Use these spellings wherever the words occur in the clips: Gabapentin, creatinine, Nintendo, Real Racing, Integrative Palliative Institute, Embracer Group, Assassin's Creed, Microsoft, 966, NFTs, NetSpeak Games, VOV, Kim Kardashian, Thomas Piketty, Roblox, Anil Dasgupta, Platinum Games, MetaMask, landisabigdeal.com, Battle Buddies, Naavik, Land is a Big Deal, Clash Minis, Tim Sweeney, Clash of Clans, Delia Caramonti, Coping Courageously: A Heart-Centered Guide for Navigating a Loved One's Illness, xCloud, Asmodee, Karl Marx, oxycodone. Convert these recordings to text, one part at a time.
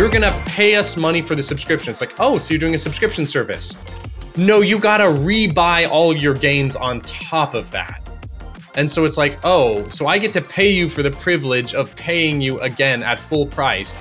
You're going to pay us money for the subscription. It's like, oh, so you're doing a subscription service. No, you got to rebuy all your games on top of that. And so it's like, oh, so I get to pay you for the privilege of paying you again at full price.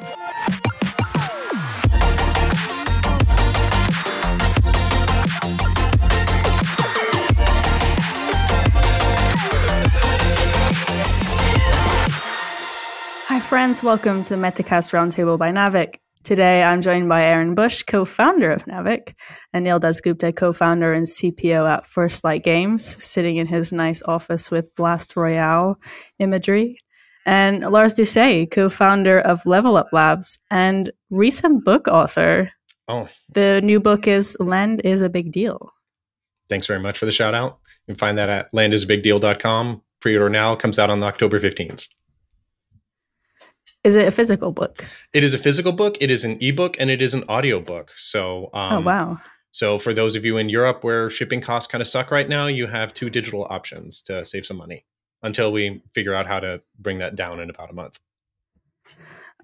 Friends, welcome to the Metacast Roundtable by Naavik. Today, I'm joined by Aaron Bush, co-founder of Naavik, and Anil Dasgupta, co-founder and CPO at First Light Games, sitting in his nice office with Blast Royale imagery, and Lars Doucet, co-founder of Level Up Labs and recent book author. Oh, the new book is Land is a Big Deal. Thanks very much for the shout out. You can find that at landisabigdeal.com. Pre-order now, comes out on October 15th. Is it a physical book? It is a physical book. It is an ebook and it is an audio book. So, oh, wow. So for those of you in Europe where shipping costs kind of suck right now, you have two digital options to save some money until we figure out how to bring that down in about a month.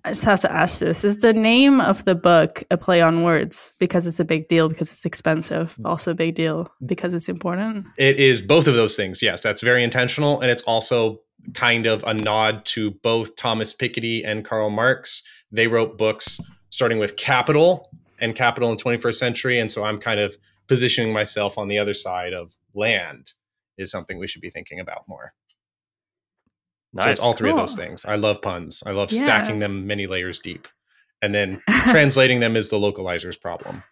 I just have to ask this. Is the name of the book a play on words? Because it's a big deal, because it's expensive, also a big deal, because it's important? It is both of those things. Yes, that's very intentional. And it's also kind of a nod to both Thomas Piketty and Karl Marx. They wrote books starting with Capital and Capital in the 21st Century. And so I'm kind of positioning myself on the other side of land is something we should be thinking about more. Nice. So it's all three of those things. I love puns. I love stacking them many layers deep. And then translating them is the localizer's problem.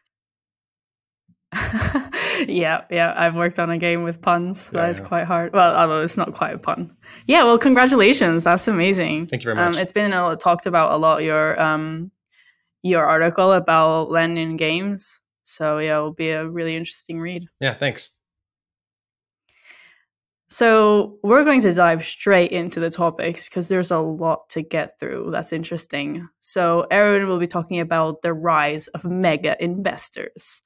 Yeah. I've worked on a game with puns. That is quite hard. Well, although it's not quite a pun. Yeah, well, congratulations. That's amazing. Thank you very much. It's been talked about a lot, your article about land in games. So yeah, it'll be a really interesting read. Yeah, thanks. So we're going to dive straight into the topics because there's a lot to get through. That's interesting. So Aaron will be talking about the rise of mega investors.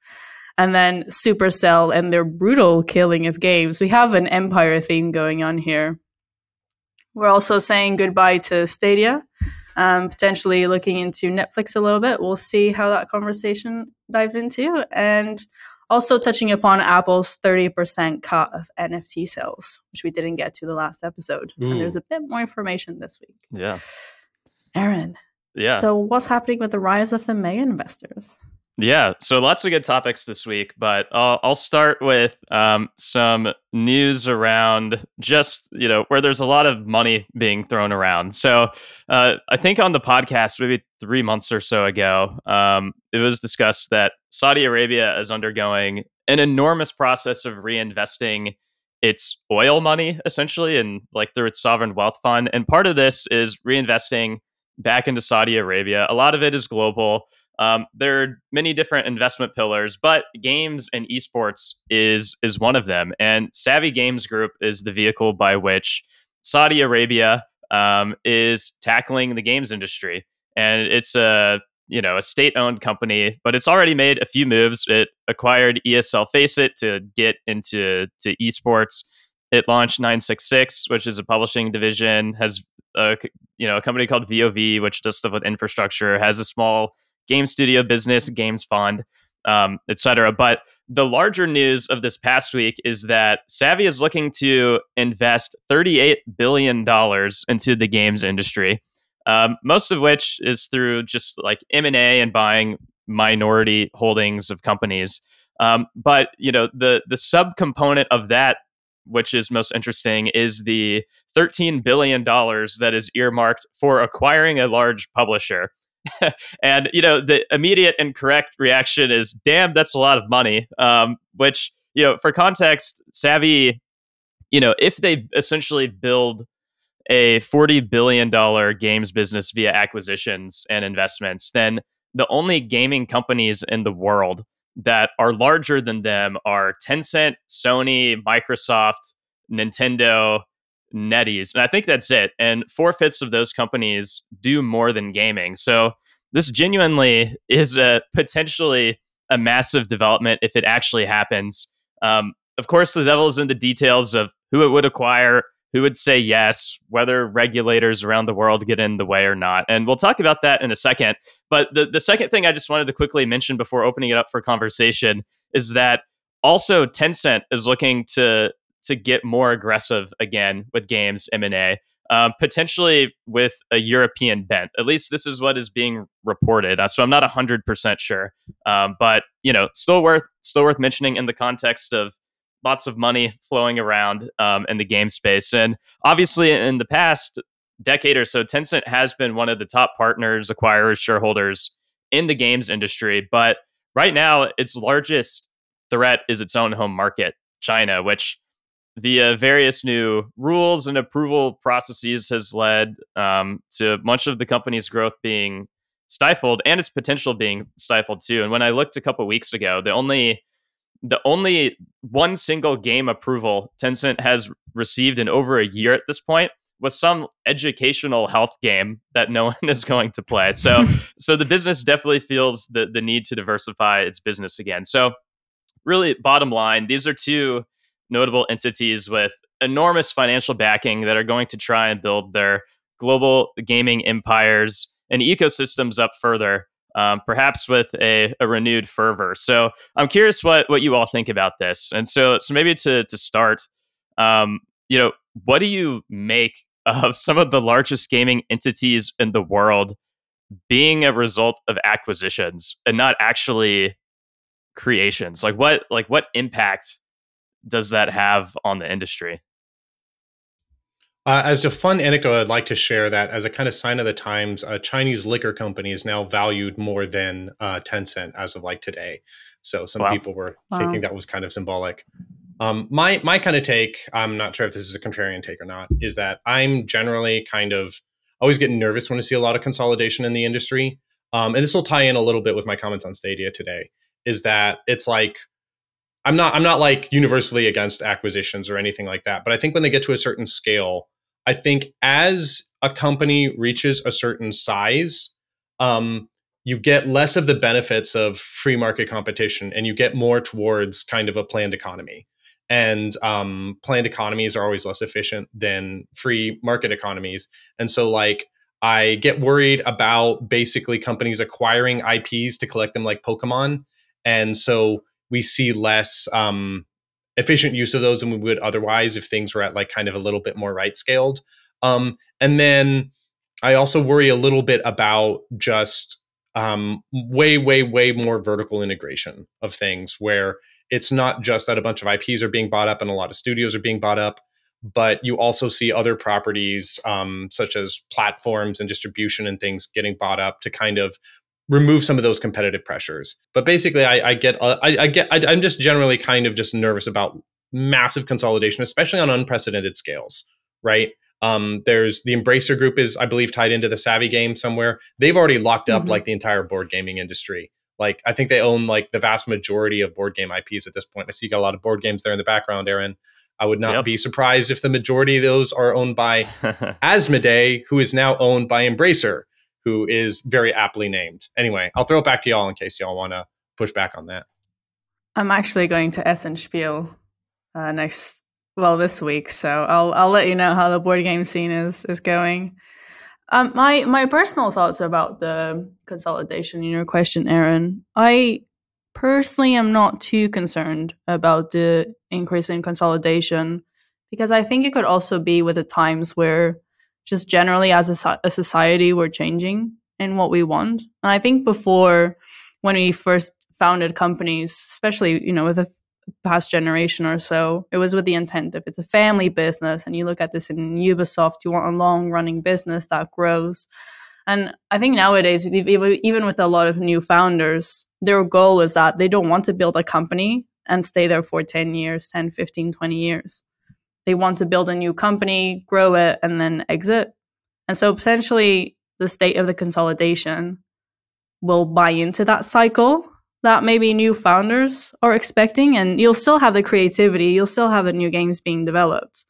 And then Supercell and their brutal killing of games. We have an empire theme going on here. We're also saying goodbye to Stadia, potentially looking into Netflix a little bit. We'll see how that conversation dives into. And also touching upon Apple's 30% cut of NFT sales, which we didn't get to the last episode. Ooh. And there's a bit more information this week. Yeah. Aaron. Yeah. So what's happening with the rise of the mega investors? Yeah, so lots of good topics this week, but I'll start with some news around just, where there's a lot of money being thrown around. So I think on the podcast, maybe 3 months or so ago, it was discussed that Saudi Arabia is undergoing an enormous process of reinvesting its oil money, essentially, and through its sovereign wealth fund. And part of this is reinvesting back into Saudi Arabia. A lot of it is global. There are many different investment pillars, but games and esports is one of them. And Savvy Games Group is the vehicle by which Saudi Arabia is tackling the games industry. And it's a state-owned company, but it's already made a few moves. It acquired ESL Faceit to get into esports. It launched 966, which is a publishing division. Has a company called VOV, which does stuff with infrastructure. Has a small game studio business, games fund, et cetera. But the larger news of this past week is that Savvy is looking to invest $38 billion into the games industry, most of which is through just M&A and buying minority holdings of companies. But the subcomponent of that, which is most interesting, is the $13 billion that is earmarked for acquiring a large publisher. And, the immediate and correct reaction is, damn, that's a lot of money, which, for context, Savvy, if they essentially build a $40 billion games business via acquisitions and investments, then the only gaming companies in the world that are larger than them are Tencent, Sony, Microsoft, Nintendo, NetEase. And I think that's it. And 4/5 of those companies do more than gaming. So this genuinely is potentially a massive development if it actually happens. Of course, the devil is in the details of who it would acquire, who would say yes, whether regulators around the world get in the way or not. And we'll talk about that in a second. But the second thing I just wanted to quickly mention before opening it up for conversation is that also Tencent is looking to get more aggressive again with games M&A, potentially with a European bent. At least this is what is being reported. So I'm not 100% sure, but you know, still worth mentioning in the context of lots of money flowing around in the game space. And obviously in the past decade or so, Tencent has been one of the top partners, acquirers, shareholders in the games industry. But right now, its largest threat is its own home market, China, which via various new rules and approval processes has led to much of the company's growth being stifled and its potential being stifled too. And when I looked a couple weeks ago, the only one single game approval Tencent has received in over a year at this point was some educational health game that no one is going to play. So the business definitely feels the need to diversify its business again. So really, bottom line, these are two notable entities with enormous financial backing that are going to try and build their global gaming empires and ecosystems up further, perhaps with a renewed fervor. So I'm curious what you all think about this. And so maybe to start, you know, what do you make of some of the largest gaming entities in the world being a result of acquisitions and not actually creations? Like what impact does that have on the industry? As a fun anecdote, I'd like to share that as a kind of sign of the times, a Chinese liquor company is now valued more than Tencent as of like today. So some people were thinking that was kind of symbolic. My kind of take, I'm not sure if this is a contrarian take or not, is that I'm generally kind of always getting nervous when I see a lot of consolidation in the industry. And this will tie in a little bit with my comments on Stadia today, is that it's like, I'm not like universally against acquisitions or anything like that. But I think when they get to a certain scale, I think as a company reaches a certain size, you get less of the benefits of free market competition and you get more towards kind of a planned economy. And planned economies are always less efficient than free market economies. And so like I get worried about basically companies acquiring IPs to collect them like Pokemon. And so we see less efficient use of those than we would otherwise if things were at like kind of a little bit more right scaled. And then I also worry a little bit about just way more vertical integration of things where it's not just that a bunch of IPs are being bought up and a lot of studios are being bought up, but you also see other properties such as platforms and distribution and things getting bought up to kind of remove some of those competitive pressures. But basically, I'm just generally kind of just nervous about massive consolidation, especially on unprecedented scales, right? There's the Embracer Group is, I believe, tied into the Savvy game somewhere. They've already locked up like the entire board gaming industry. Like I think they own like the vast majority of board game IPs at this point. I see you got a lot of board games there in the background, Aaron. I would not be surprised if the majority of those are owned by Asmodee, who is now owned by Embracer, who is very aptly named. Anyway, I'll throw it back to y'all in case y'all want to push back on that. I'm actually going to Essen Spiel this week, so I'll let you know how the board game scene is going. My personal thoughts about the consolidation in your question, Aaron. I personally am not too concerned about the increase in consolidation because I think it could also be with the times where just generally as a society, we're changing in what we want. And I think before, when we first founded companies, especially, you know, with the past generation or so, it was with the intent of it's a family business. And you look at this in Ubisoft, you want a long running business that grows. And I think nowadays, even with a lot of new founders, their goal is that they don't want to build a company and stay there for 10 years, 10, 15, 20 years. They want to build a new company, grow it, and then exit. And so potentially the state of the consolidation will buy into that cycle that maybe new founders are expecting. And you'll still have the creativity. You'll still have the new games being developed.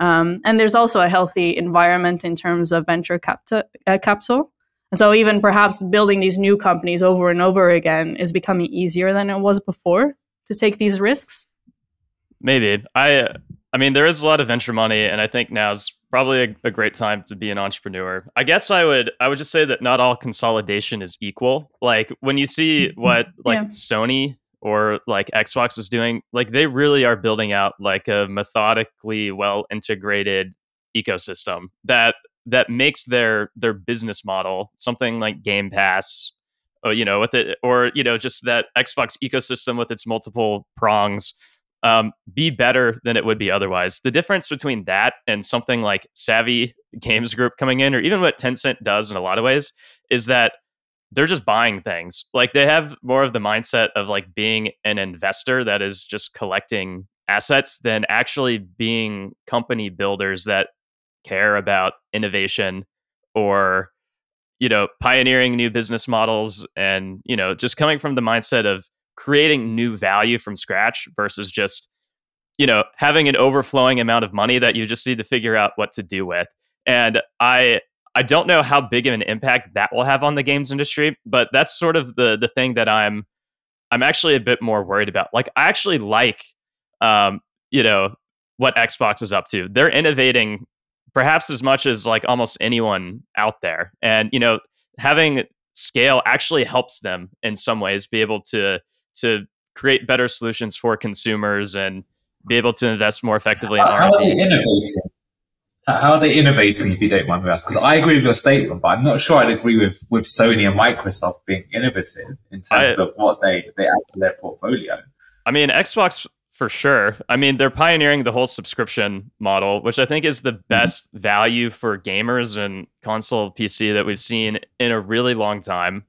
And there's also a healthy environment in terms of venture capital. And so even perhaps building these new companies over and over again is becoming easier than it was before to take these risks. Maybe. I I mean, there is a lot of venture money, and I think now's probably a great time to be an entrepreneur. I guess I would just say that not all consolidation is equal. Like when you see what Sony or like Xbox is doing, like they really are building out like a methodically well integrated ecosystem that makes their business model something like Game Pass, just that Xbox ecosystem with its multiple prongs. Be better than it would be otherwise. The difference between that and something like Savvy Games Group coming in, or even what Tencent does in a lot of ways, is that they're just buying things. Like they have more of the mindset of like being an investor that is just collecting assets than actually being company builders that care about innovation or, you know, pioneering new business models and, you know, just coming from the mindset of creating new value from scratch versus just, you know, having an overflowing amount of money that you just need to figure out what to do with. And I don't know how big of an impact that will have on the games industry, but that's sort of the thing that I'm actually a bit more worried about. Like I actually like, what Xbox is up to. They're innovating perhaps as much as like almost anyone out there. And, you know, having scale actually helps them in some ways be able to create better solutions for consumers and be able to invest more effectively in R&D. How are they innovating, if you don't mind me asking? Because I agree with your statement, but I'm not sure I'd agree with Sony and Microsoft being innovative in terms of what they add to their portfolio. I mean, Xbox, for sure. I mean, they're pioneering the whole subscription model, which I think is the best value for gamers and console PC that we've seen in a really long time.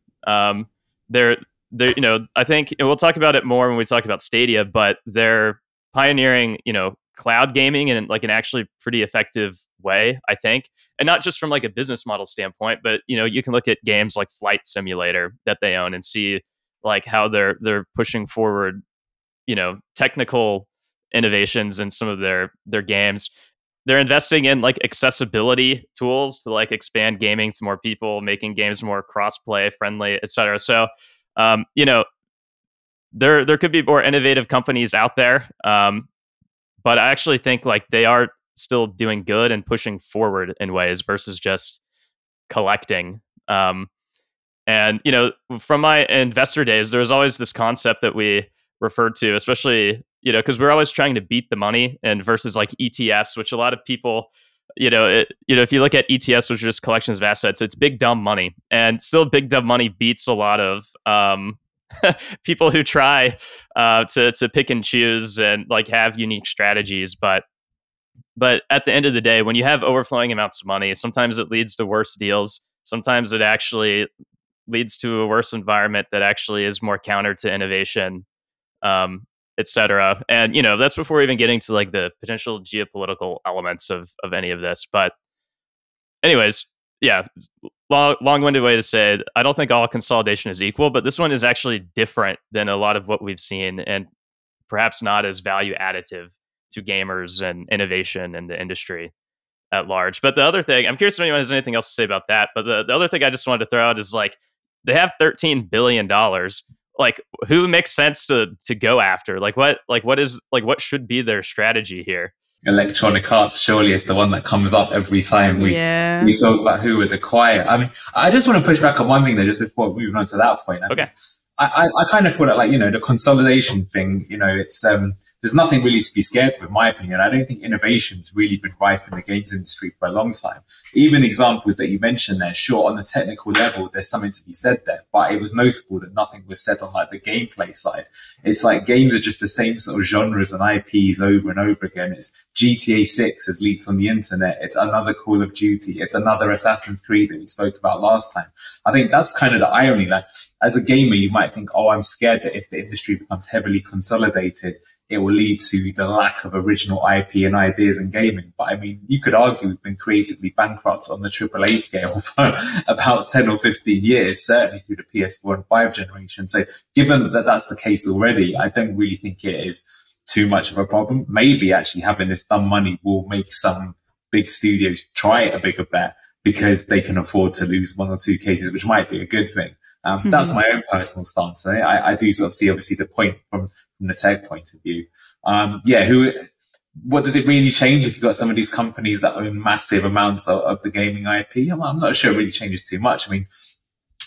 I think, and we'll talk about it more when we talk about Stadia, but they're pioneering, you know, cloud gaming in like an actually pretty effective way, I think. And not just from like a business model standpoint, but, you know, you can look at games like Flight Simulator that they own and see like how they're pushing forward, you know, technical innovations in some of their games. They're investing in like accessibility tools to like expand gaming to more people, making games more cross-play friendly, et cetera. So, there could be more innovative companies out there. But I actually think like they are still doing good and pushing forward in ways versus just collecting. And, you know, from my investor days, there was always this concept that we referred to, especially, you know, because we're always trying to beat the money and versus like ETFs, which a lot of people, if you look at ETFs, which are just collections of assets, it's big, dumb money. And still big, dumb money beats a lot of people who try to pick and choose and like have unique strategies. But at the end of the day, when you have overflowing amounts of money, sometimes it leads to worse deals. Sometimes it actually leads to a worse environment that actually is more counter to innovation. Etc. And, you know, that's before even getting to like the potential geopolitical elements of any of this. But anyways, yeah, long-winded way to say, I don't think all consolidation is equal, but this one is actually different than a lot of what we've seen and perhaps not as value additive to gamers and innovation in the industry at large. But the other thing, I'm curious if anyone has anything else to say about that, but the other thing I just wanted to throw out is like, they have $13 billion. Like, who makes sense to go after? Like, what should be their strategy here? Electronic Arts surely is the one that comes up every time we talk about who would acquire. I mean, I just want to push back on one thing though, just before moving on to that point. I kind of thought that, like, you know, the consolidation thing, you know, it's there's nothing really to be scared of, in my opinion. I don't think innovation's really been rife in the games industry for a long time. Even examples that you mentioned there, sure, on the technical level, there's something to be said there, but it was noticeable that nothing was said on like the gameplay side. It's like games are just the same sort of genres and IPs over and over again. It's GTA 6 has leaked on the internet. It's another Call of Duty. It's another Assassin's Creed that we spoke about last time. I think that's kind of the irony. Like, as a gamer, you might think, oh, I'm scared that if the industry becomes heavily consolidated, it will lead to the lack of original IP and ideas in gaming. But I mean, you could argue we've been creatively bankrupt on the AAA scale for about 10 or 15 years, certainly through the PS4 and 5 generation. So given that that's the case already, I don't really think it is too much of a problem. Maybe actually having this dumb money will make some big studios try a bigger bet because they can afford to lose one or two cases, which might be a good thing. That's my own personal stance. So I do sort of see, obviously, the point from the tech point of view. Who what does it really change if you've got some of these companies that own massive amounts of the gaming IP? I'm not sure it really changes too much. I mean,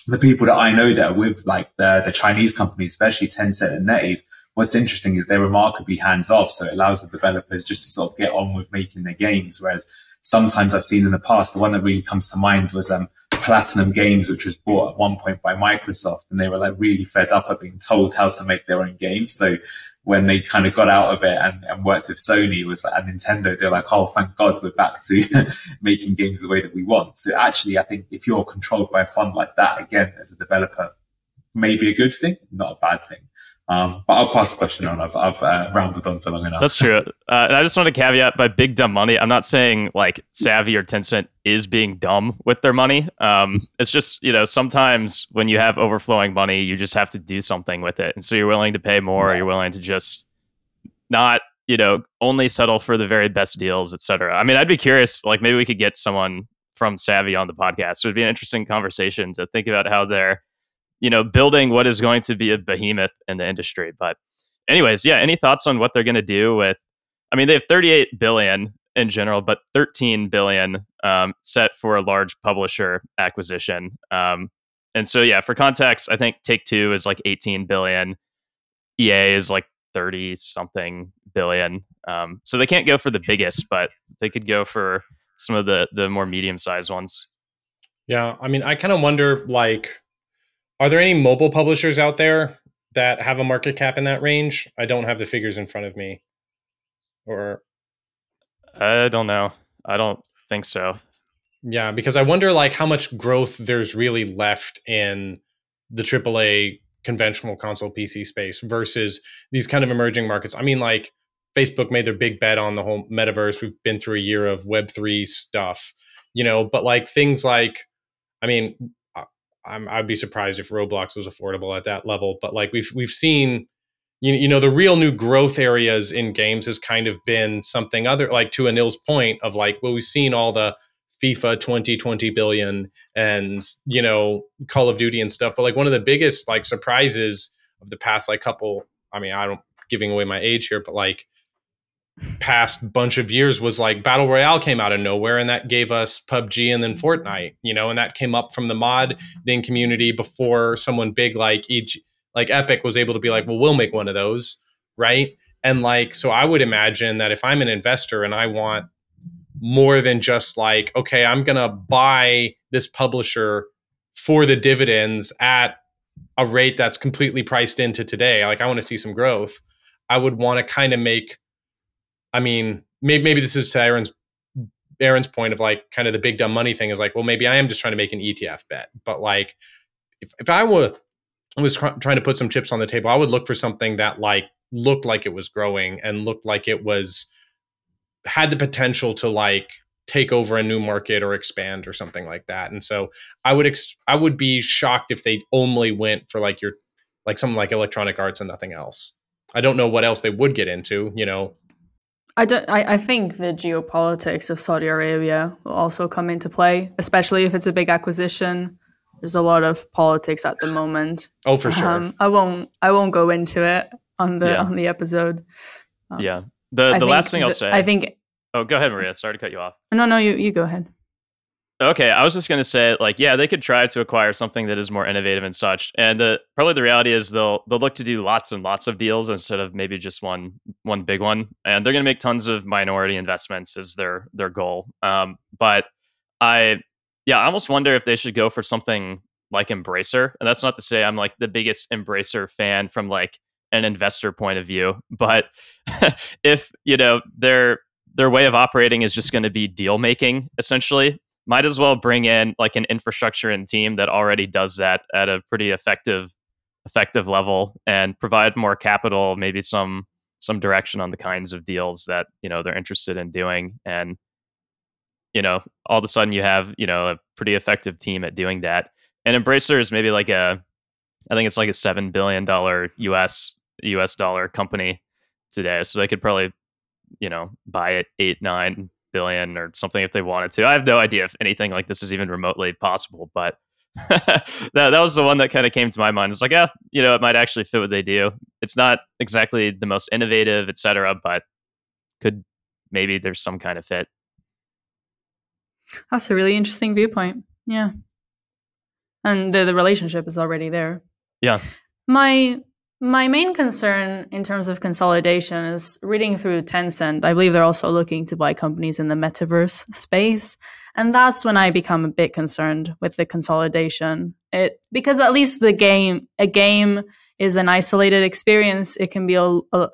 the people that I know that are with like the Chinese companies, especially Tencent and NetEase, what's interesting is they're remarkably hands-off. So it allows the developers just to sort of get on with making their games. Whereas sometimes I've seen in the past, the one that really comes to mind was Platinum Games, which was bought at one point by Microsoft, and they were like really fed up at being told how to make their own games. So when they kind of got out of it and worked with Sony was like, and Nintendo, they're like, oh, thank God we're back to making games the way that we want. So actually, I think if you're controlled by a fund like that, again, as a developer, maybe a good thing, not a bad thing. But I'll pass the question on. I've rambled on for long enough. That's true. And I just want to caveat by big dumb money. I'm not saying like Savvy or Tencent is being dumb with their money. It's just, sometimes when you have overflowing money, you just have to do something with it. And so you're willing to pay more. Yeah. You're willing to just not, only settle for the very best deals, et cetera. I mean, I'd be curious, like maybe we could get someone from Savvy on the podcast. It would be an interesting conversation to think about how they're, building what is going to be a behemoth in the industry. But anyways, yeah, any thoughts on what they're going to do with, they have 38 billion in general, but 13 billion set for a large publisher acquisition. And so, yeah, for context, I think Take-Two is like 18 billion. EA is like 30 something billion. So they can't go for the biggest, but they could go for some of the more medium sized ones. Yeah. I kind of wonder, are there any mobile publishers out there that have a market cap in that range? I don't have the figures in front of me. Or I don't know. I don't think so. Yeah, because I wonder how much growth there's really left in the AAA conventional console PC space versus these kind of emerging markets. Facebook made their big bet on the whole metaverse. We've been through a year of Web3 stuff, but things I'd be surprised if Roblox was affordable at that level. But we've seen, the real new growth areas in games has kind of been something other, to Anil's point of we've seen all the FIFA 20 billion and, Call of Duty and stuff. But one of the biggest surprises of the past couple, I don't giving away my age here, but past bunch of years was Battle Royale came out of nowhere, and that gave us PUBG and then Fortnite, and that came up from the modding community before someone big like Epic was able to be we'll make one of those, right? And so I would imagine that if I'm an investor and I want more than just okay, I'm gonna buy this publisher for the dividends at a rate that's completely priced into today, I want to see some growth. I would want to kind of make maybe this is to Aaron's point of kind of the big dumb money thing is maybe I am just trying to make an ETF bet. But if I was trying to put some chips on the table, I would look for something that looked like it was growing and looked like it had the potential to take over a new market or expand or something like that. And so I would be shocked if they only went for something like Electronic Arts and nothing else. I don't know what else they would get into, I think the geopolitics of Saudi Arabia will also come into play, especially if it's a big acquisition. There's a lot of politics at the moment. Oh, for sure. I won't go into it on the episode. Yeah. The last thing I'll say. I think. Oh, go ahead, Maria. Sorry to cut you off. No, you go ahead. Okay, I was just going to say, they could try to acquire something that is more innovative and such. And probably the reality is they'll look to do lots and lots of deals instead of maybe just one big one. And they're going to make tons of minority investments is their goal. But I almost wonder if they should go for something like Embracer. And that's not to say I'm the biggest Embracer fan from an investor point of view, but if their way of operating is just going to be deal making essentially. Might as well bring in an infrastructure and team that already does that at a pretty effective level and provide more capital, maybe some direction on the kinds of deals that, they're interested in doing. And, all of a sudden you have, a pretty effective team at doing that. And Embracer is maybe I think it's a $7 billion US dollar company today. So they could probably, buy it 8-9 billion or something if they wanted to. I have no idea if anything like this is even remotely possible, but that was the one that kind of came to my mind. It's it might actually fit what they do. It's not exactly the most innovative, etc., but could maybe there's some kind of fit. That's a really interesting viewpoint. Yeah. And the relationship is already there. Yeah. My main concern in terms of consolidation is reading through Tencent. I believe they're also looking to buy companies in the metaverse space. And that's when I become a bit concerned with the consolidation. Because at least a game is an isolated experience. It can be a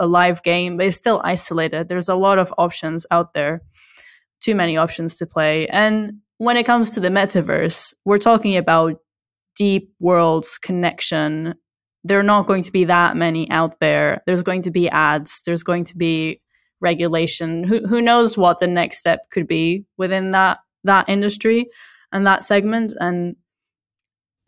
live game, but it's still isolated. There's a lot of options out there, too many options to play. And when it comes to the metaverse, we're talking about deep worlds connection. There are not going to be that many out there. There's going to be ads. There's going to be regulation. Who knows what the next step could be within that industry and that segment? And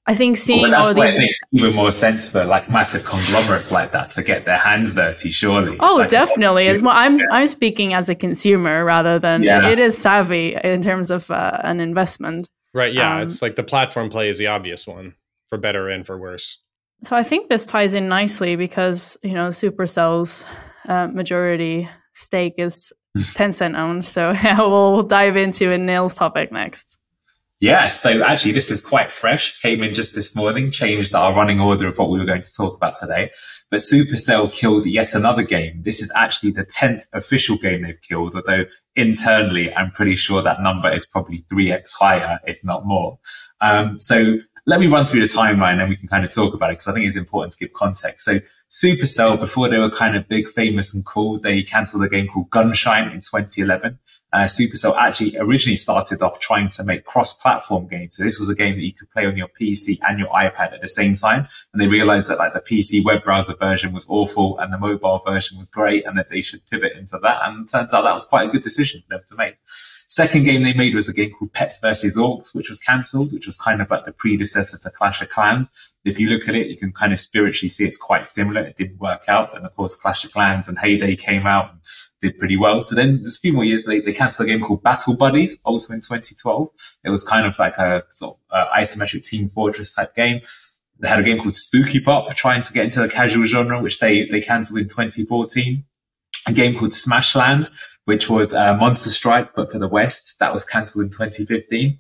I think seeing all these... It makes even more sense for like massive conglomerates like that to get their hands dirty, surely. Oh, like definitely. As well, I'm speaking as a consumer rather than... Yeah. It is savvy in terms of an investment. Right, yeah. It's like the platform play is the obvious one, for better and for worse. So I think this ties in nicely because, you know, Supercell's majority stake is Tencent owned. So we'll dive into Anil's topic next. Yeah, so actually this is quite fresh. Came in just this morning, changed our running order of what we were going to talk about today. But Supercell killed yet another game. This is actually the 10th official game they've killed, although internally I'm pretty sure that number is probably 3x higher, if not more. So let me run through the timeline and we can kind of talk about it because I think it's important to give context. So Supercell, before they were kind of big, famous and cool, they cancelled a game called Gunshine in 2011. Supercell actually originally started off trying to make cross-platform games. So this was a game that you could play on your PC and your iPad at the same time. And they realized that like the PC web browser version was awful and the mobile version was great and that they should pivot into that. And it turns out that was quite a good decision for them to make. Second game they made was a game called Pets vs. Orcs, which was cancelled, which was kind of like the predecessor to Clash of Clans. If you look at it, you can kind of spiritually see it's quite similar. It didn't work out. And of course, Clash of Clans and Heyday came out and did pretty well. So then there's a few more years, but they cancelled a game called Battle Buddies, also in 2012. It was kind of like a sort of isometric Team Fortress type game. They had a game called Spooky Pop, trying to get into the casual genre, which they cancelled in 2014. A game called Smashland, which was Monster Strike, but for the West. That was cancelled in 2015.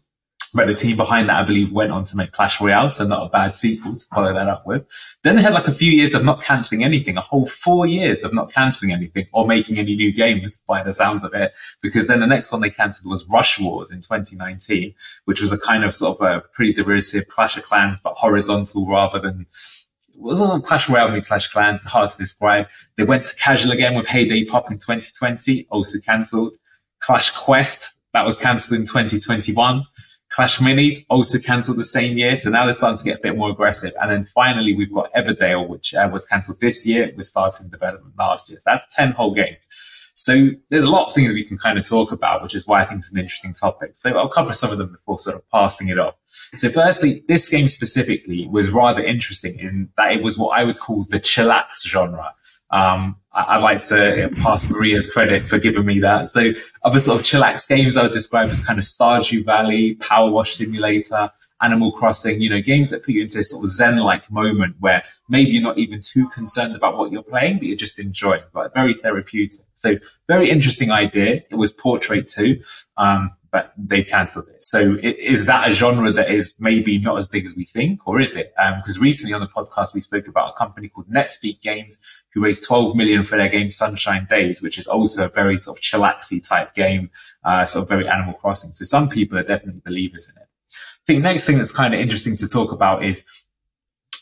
But the team behind that, I believe, went on to make Clash Royale, so not a bad sequel to follow that up with. Then they had like a few years of not cancelling anything, a whole 4 years of not cancelling anything or making any new games by the sounds of it, because then the next one they cancelled was Rush Wars in 2019, which was a kind of sort of a pretty derivative Clash of Clans, but horizontal rather than... It wasn't Clash Royale meets Clash Clans, hard to describe. They went to casual again with Heyday Pop in 2020, also cancelled. Clash Quest, that was cancelled in 2021. Clash Minis, also cancelled the same year. So now they're starting to get a bit more aggressive. And then finally, we've got Everdale, which was cancelled this year. It was starting development last year. So that's 10 whole games. So there's a lot of things we can kind of talk about, which is why I think it's an interesting topic. So I'll cover some of them before sort of passing it off. So firstly, this game specifically was rather interesting in that it was what I would call the chillax genre. I'd like to pass Maria's credit for giving me that. So other sort of chillax games I would describe as kind of Stardew Valley, Power Wash Simulator, Animal Crossing, you know, games that put you into this sort of zen-like moment where maybe you're not even too concerned about what you're playing, but you're just enjoying it, but very therapeutic. So very interesting idea. It was portrayed too, but they cancelled it. So is that a genre that is maybe not as big as we think, or is it? Because recently on the podcast, we spoke about a company called NetSpeak Games who raised 12 million for their game Sunshine Days, which is also a very sort of chillaxy type game, sort of very Animal Crossing. So some people are definitely believers in it. I think next thing that's kind of interesting to talk about is,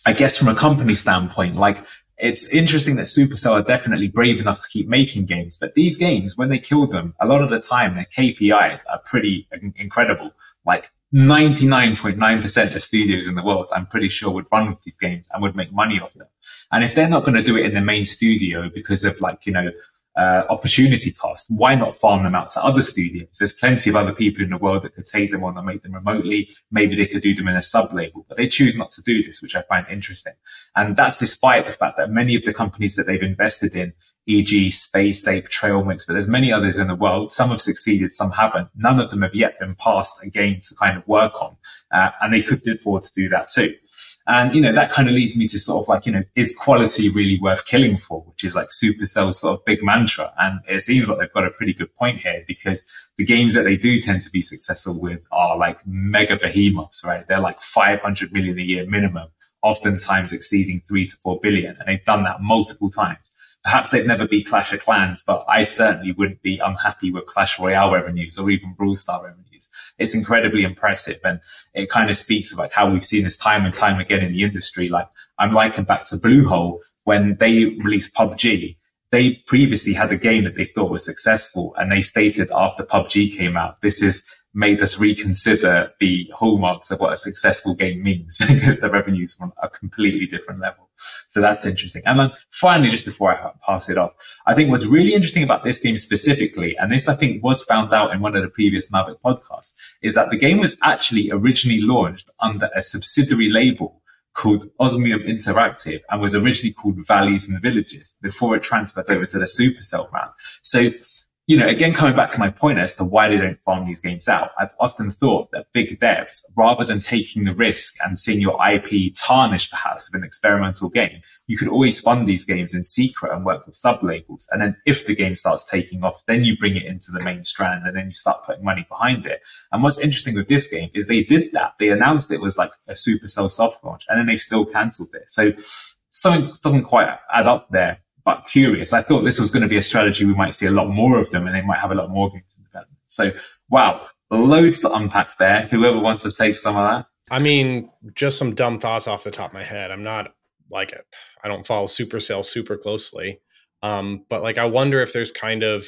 I guess from a company standpoint, like it's interesting that Supercell are definitely brave enough to keep making games, but these games, when they kill them, a lot of the time their KPIs are pretty incredible. Like 99.9% of studios in the world, I'm pretty sure, would run with these games and would make money off them. And if they're not going to do it in the main studio because of like, you know, opportunity cost, why not farm them out to other studios? There's plenty of other people in the world that could take them on and make them remotely. Maybe they could do them in a sub-label, but they choose not to do this, which I find interesting. And that's despite the fact that many of the companies that they've invested in e.g. Space Day, Trail Mix, but there's many others in the world. Some have succeeded, some haven't. None of them have yet been passed a game to kind of work on. And they could afford to do that too. And, you know, that kind of leads me to sort of like, you know, is quality really worth killing for? Which is like Supercell's sort of big mantra. And it seems like they've got a pretty good point here, because the games that they do tend to be successful with are like mega behemoths, right? They're like 500 million a year minimum, oftentimes exceeding 3 to 4 billion. And they've done that multiple times. Perhaps they'd never be Clash of Clans, but I certainly wouldn't be unhappy with Clash Royale revenues or even Brawl Star revenues. It's incredibly impressive, and it kind of speaks about how we've seen this time and time again in the industry. Like, I'm likened back to Bluehole when they released PUBG. They previously had a game that they thought was successful, and they stated after PUBG came out, this has made us reconsider the hallmarks of what a successful game means, because the revenues are on a completely different level. So that's interesting. And then finally, just before I pass it off, I think what's really interesting about this game specifically, and this I think was found out in one of the previous Naavik podcasts, is that the game was actually originally launched under a subsidiary label called Osmium Interactive, and was originally called Valleys and Villages before it transferred over to the Supercell brand. So, you know, again, coming back to my point as to why they don't farm these games out, I've often thought that big devs, rather than taking the risk and seeing your IP tarnished perhaps with an experimental game, you could always fund these games in secret and work with sub-labels. And then if the game starts taking off, then you bring it into the main strand and then you start putting money behind it. And what's interesting with this game is they did that. They announced it was like a Supercell soft launch, and then they still cancelled it. So something doesn't quite add up there. But curious, I thought this was going to be a strategy we might see a lot more of them, and they might have a lot more games in development. So, wow, loads to unpack there. Whoever wants to take some of that? I mean, just some dumb thoughts off the top of my head. I'm not like, I don't follow Supercell super closely. But like, I wonder if there's kind of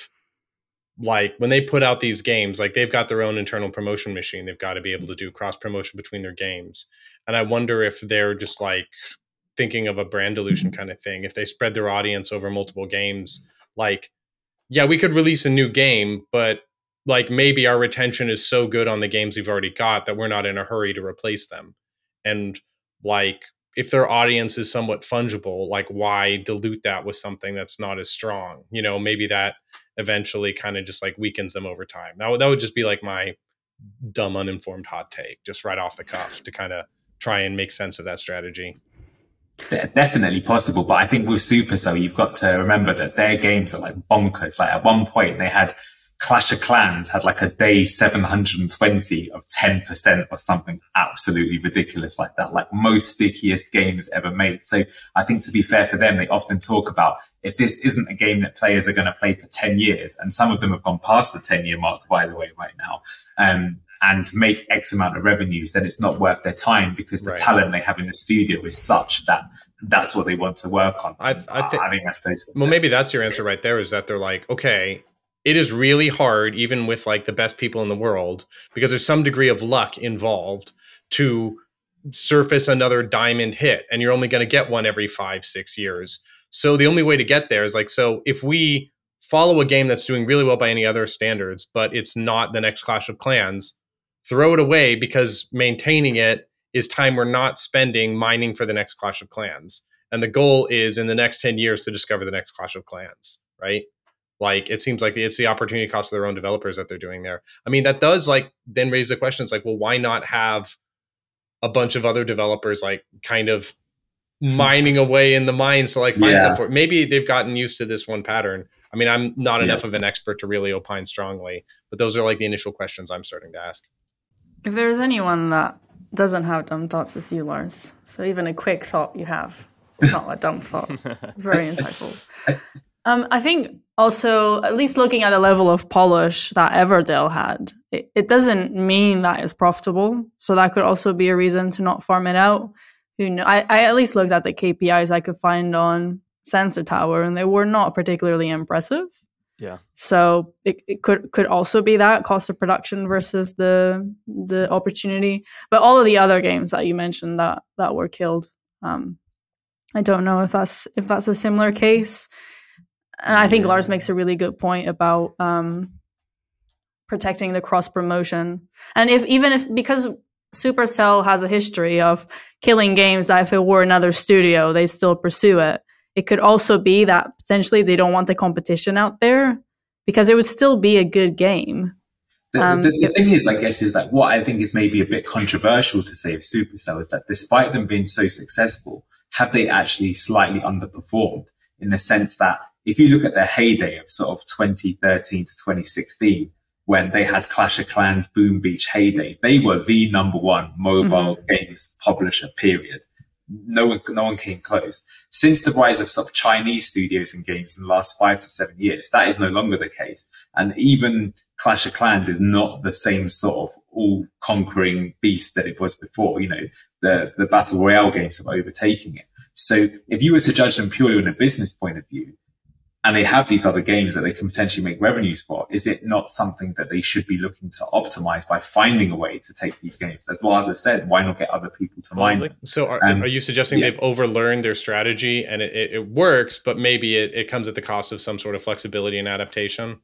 like, when they put out these games, like they've got their own internal promotion machine. They've got to be able to do cross promotion between their games. And I wonder if they're just like, thinking of a brand dilution kind of thing. If they spread their audience over multiple games, like, yeah, we could release a new game, but like maybe our retention is so good on the games we've already got that we're not in a hurry to replace them. And like, if their audience is somewhat fungible, like why dilute that with something that's not as strong? You know, maybe that eventually kind of just like weakens them over time. That would just be like my dumb, uninformed hot take, just right off the cuff to kind of try and make sense of that strategy. They're definitely possible, but I think with Supercell, you've got to remember that their games are like bonkers. Like at one point, they had Clash of Clans had like a day 720 of 10% or something absolutely ridiculous like that. Like most stickiest games ever made. So I think to be fair for them, they often talk about if this isn't a game that players are going to play for 10 years, and some of them have gone past the 10-year mark, by the way, right now. And make X amount of revenues, then it's not worth their time because the talent they have in the studio is such that that's what they want to work on. I think maybe that's your answer right there, is that they're like, okay, it is really hard, even with like the best people in the world, because there's some degree of luck involved to surface another diamond hit, and you're only going to get one every 5-6 years. So the only way to get there is like, so if we follow a game that's doing really well by any other standards, but it's not the next Clash of Clans, throw it away, because maintaining it is time we're not spending mining for the next Clash of Clans. And the goal is in the next 10 years to discover the next Clash of Clans, right? Like, it seems like it's the opportunity cost of their own developers that they're doing there. I mean, that does like then raise the question. It's like, well, why not have a bunch of other developers like kind of mining away in the mines to like find stuff for it? Maybe they've gotten used to this one pattern. I mean, I'm not enough of an expert to really opine strongly, but those are like the initial questions I'm starting to ask. If there's anyone that doesn't have dumb thoughts, it's you, Lars. So even a quick thought you have, it's not a dumb thought. It's very insightful. I think also, at least looking at the level of polish that Everdale had, it doesn't mean that it's profitable. So that could also be a reason to not farm it out. You know, I at least looked at the KPIs I could find on Sensor Tower, and they were not particularly impressive. Yeah. So it could also be that cost of production versus the opportunity. But all of the other games that you mentioned that were killed, I don't know if that's a similar case. And I think Lars makes a really good point about protecting the cross promotion. And because Supercell has a history of killing games that if it were another studio, they still pursue it. It could also be that potentially they don't want the competition out there, because it would still be a good game. The thing is, I guess, is that what I think is maybe a bit controversial to say of Supercell is that despite them being so successful, have they actually slightly underperformed, in the sense that if you look at their heyday of sort of 2013 to 2016, when they had Clash of Clans, Boom Beach, Heyday, they were the number one mobile games publisher, period. No one came close. Since the rise of sort of Chinese studios and games in the last 5 to 7 years, that is no longer the case. And even Clash of Clans is not the same sort of all-conquering beast that it was before. You know, the Battle Royale games are overtaking it. So if you were to judge them purely on a business point of view, and they have these other games that they can potentially make revenues for, is it not something that they should be looking to optimize by finding a way to take these games? As Lars has said, why not get other people to mine them? So are you suggesting they've overlearned their strategy and it works, but maybe it comes at the cost of some sort of flexibility and adaptation?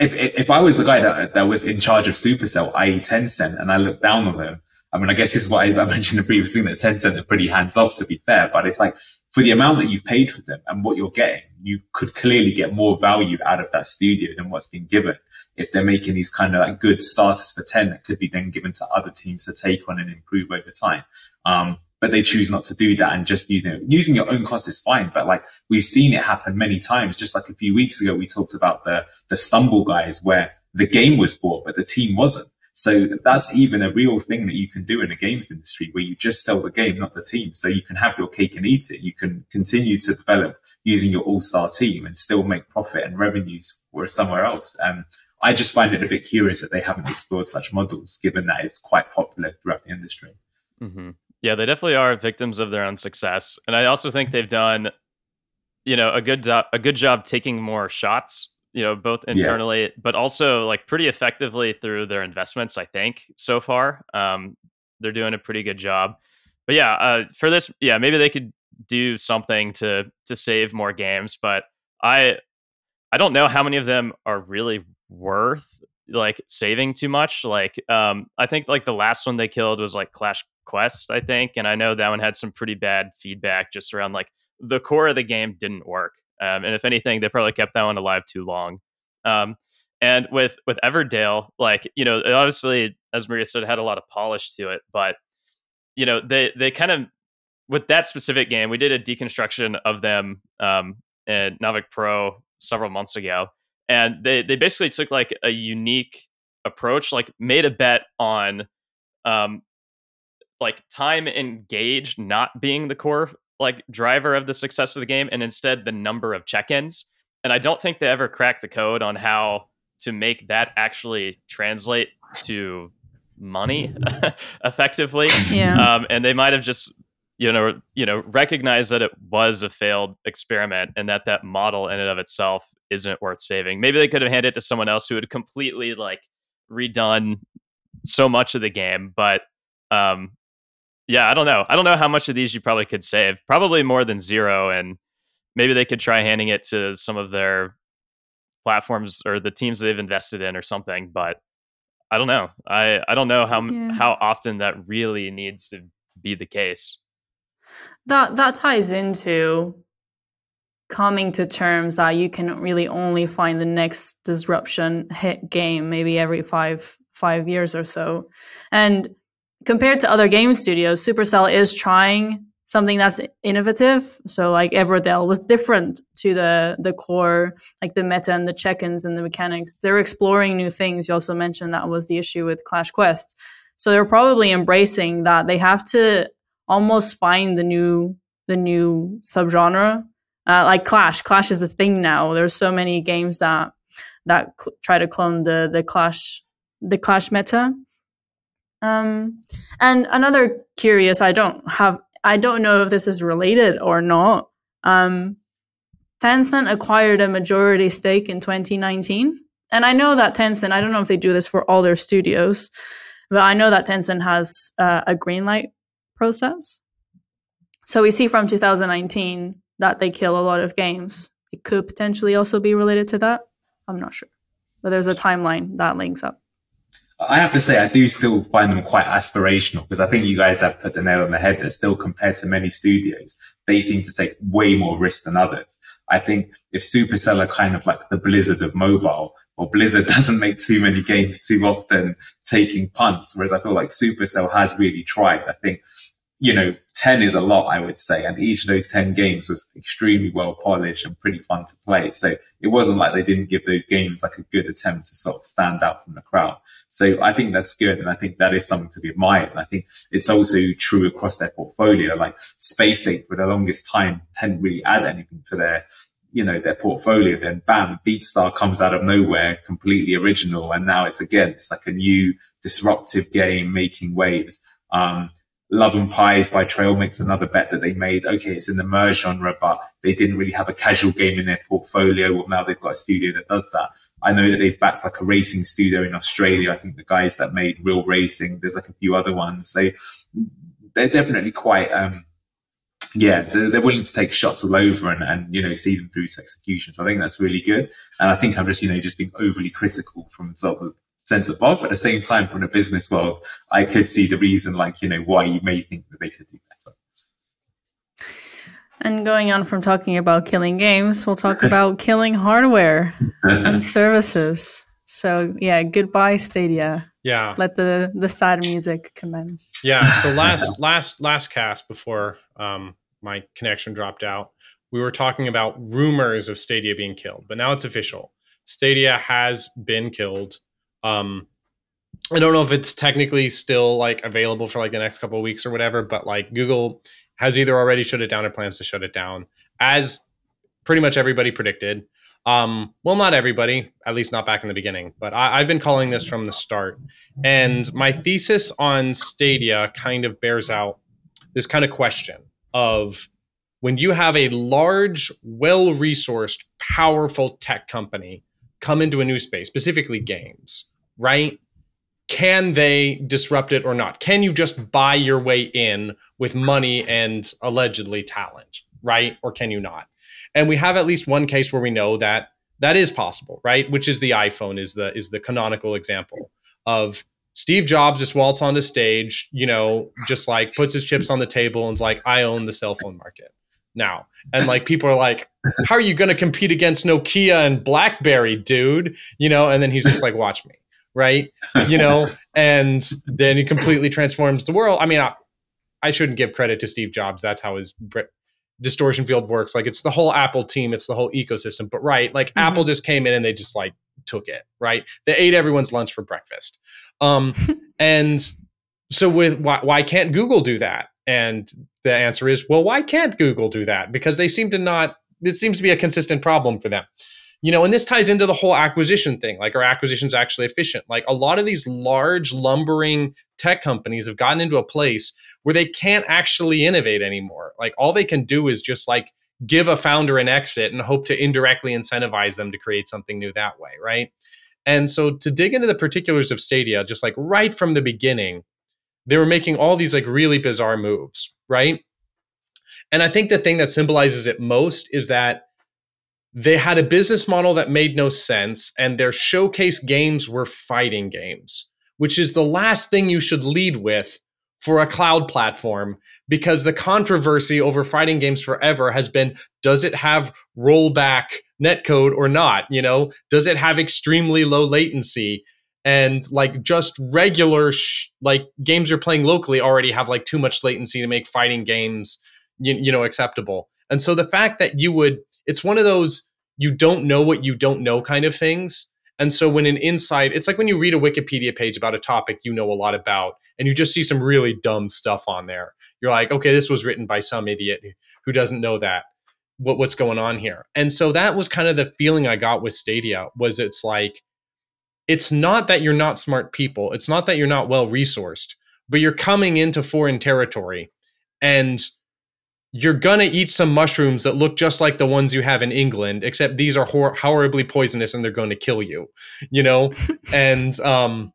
If I was the guy that was in charge of Supercell, i.e. Tencent, and I looked down on them, I mean, I guess this is what I mentioned in the previous thing, that Tencent are pretty hands-off, to be fair, but it's like, for the amount that you've paid for them and what you're getting, you could clearly get more value out of that studio than what's been given if they're making these kind of like good starters for 10 that could be then given to other teams to take on and improve over time. But they choose not to do that, and just, you know, using your own costs is fine. But like, we've seen it happen many times. Just like a few weeks ago, we talked about the Stumble guys, where the game was bought, but the team wasn't. So that's even a real thing that you can do in the games industry, where you just sell the game, not the team. So you can have your cake and eat it. You can continue to develop using your all-star team and still make profit and revenues were somewhere else. I just find it a bit curious that they haven't explored such models, given that it's quite popular throughout the industry. Mm-hmm. Yeah, they definitely are victims of their own success. And I also think they've done, you know, a good job taking more shots, you know, both internally, but also like pretty effectively through their investments, I think, so far. They're doing a pretty good job. But for this, maybe they could do something to save more games. But I don't know how many of them are really worth like saving too much. Like, I think like the last one they killed was like Clash Quest, I think. And I know that one had some pretty bad feedback just around like the core of the game didn't work. And if anything, they probably kept that one alive too long. And with Everdale, like, you know, it obviously, as Maria said, had a lot of polish to it. But, you know, they kind of, with that specific game, we did a deconstruction of them at Naavik Pro several months ago. And they basically took like a unique approach, like made a bet on like time engaged not being the core like driver of the success of the game, and instead the number of check-ins. And I don't think they ever cracked the code on how to make that actually translate to money effectively. Yeah. And they might have just, you know, recognized that it was a failed experiment, and that model in and of itself isn't worth saving. Maybe they could have handed it to someone else who had completely like redone so much of the game, but yeah, I don't know. I don't know how much of these you probably could save. Probably more than zero, and maybe they could try handing it to some of their platforms or the teams they've invested in or something. But I don't know. I don't know how often that really needs to be the case. That ties into coming to terms that you can really only find the next disruption hit game maybe every five years or so, and compared to other game studios, Supercell is trying something that's innovative. So like Everdale was different to the core, like the meta and the check-ins and the mechanics. They're exploring new things. You also mentioned that was the issue with Clash Quest. So they're probably embracing that they have to almost find the new subgenre. Like Clash. Clash is a thing now. There's so many games that try to clone the Clash meta. And another curious, I don't know if this is related or not. Tencent acquired a majority stake in 2019. And I know that Tencent, I don't know if they do this for all their studios, but I know that Tencent has a green light process. So we see from 2019 that they kill a lot of games. It could potentially also be related to that. I'm not sure, but there's a timeline that links up. I have to say, I do still find them quite aspirational, because I think you guys have put the nail on the head that still, compared to many studios, they seem to take way more risk than others. I think if Supercell are kind of like the Blizzard of mobile, or Blizzard doesn't make too many games too often taking punts, whereas I feel like Supercell has really tried. I think, 10 is a lot, I would say, and each of those 10 games was extremely well polished and pretty fun to play. So it wasn't like they didn't give those games like a good attempt to sort of stand out from the crowd. So I think that's good, and I think that is something to be admired. And I think it's also true across their portfolio. Like Faceit, for the longest time, hadn't really add anything to their portfolio. Then bam, BeatStar comes out of nowhere, completely original. And now it's like a new disruptive game making waves. Love and Pies by Trailmix, another bet that they made. Okay, it's in the merge genre, but they didn't really have a casual game in their portfolio. Well, now they've got a studio that does that. I know that they've backed like a racing studio in Australia. I think the guys that made Real Racing, there's like a few other ones. So they're definitely quite, they're willing to take shots all over and see them through to execution. So I think that's really good. And I think I'm just being overly critical from sort of sense above, but at the same time, from the business world, I could see the reason, why you may think that they could do better. And going on from talking about killing games, we'll talk about killing hardware and services. So goodbye Stadia. Yeah. Let the sad music commence. Yeah. So last cast before my connection dropped out, we were talking about rumors of Stadia being killed, but now it's official. Stadia has been killed. I don't know if it's technically still available for the next couple of weeks or whatever, but Google has either already shut it down or plans to shut it down, as pretty much everybody predicted. Well, not everybody, at least not back in the beginning, but I've been calling this from the start. And my thesis on Stadia kind of bears out this kind of question of when you have a large, well-resourced, powerful tech company come into a new space, specifically games, right? Can they disrupt it or not? Can you just buy your way in with money and allegedly talent, right? Or can you not? And we have at least one case where we know that that is possible, right? Which is the iPhone is the canonical example of Steve Jobs just waltz onto stage, just puts his chips on the table and's like, I own the cell phone market now. And people are like, how are you going to compete against Nokia and BlackBerry, dude? And then he's just like, watch me. Right. And then he completely transforms the world. I mean, I shouldn't give credit to Steve Jobs. That's how his distortion field works. It's the whole Apple team. It's the whole ecosystem. But right. Apple just came in and they just took it. Right. They ate everyone's lunch for breakfast. And so why can't Google do that? And the answer is, well, why can't Google do that? Because they seem to not, this seems to be a consistent problem for them. And this ties into the whole acquisition thing. Are acquisitions actually efficient? A lot of these large lumbering tech companies have gotten into a place where they can't actually innovate anymore. All they can do is just give a founder an exit and hope to indirectly incentivize them to create something new that way, right? And so to dig into the particulars of Stadia, just right from the beginning, they were making all these really bizarre moves, right? And I think the thing that symbolizes it most is that they had a business model that made no sense, and their showcase games were fighting games, which is the last thing you should lead with for a cloud platform, because the controversy over fighting games forever has been, does it have rollback netcode or not? Does it have extremely low latency? And just regular games you're playing locally already have too much latency to make fighting games, acceptable. And so the fact that it's one of those, you don't know what you don't know kind of things. And so when an insight, it's when you read a Wikipedia page about a topic you know a lot about, and you just see some really dumb stuff on there. You're like, okay, this was written by some idiot who doesn't know that, what's going on here. And so that was kind of the feeling I got with Stadia, was it's not that you're not smart people. It's not that you're not well-resourced, but you're coming into foreign territory and you're going to eat some mushrooms that look just like the ones you have in England, except these are horribly poisonous and they're going to kill you, and that's kind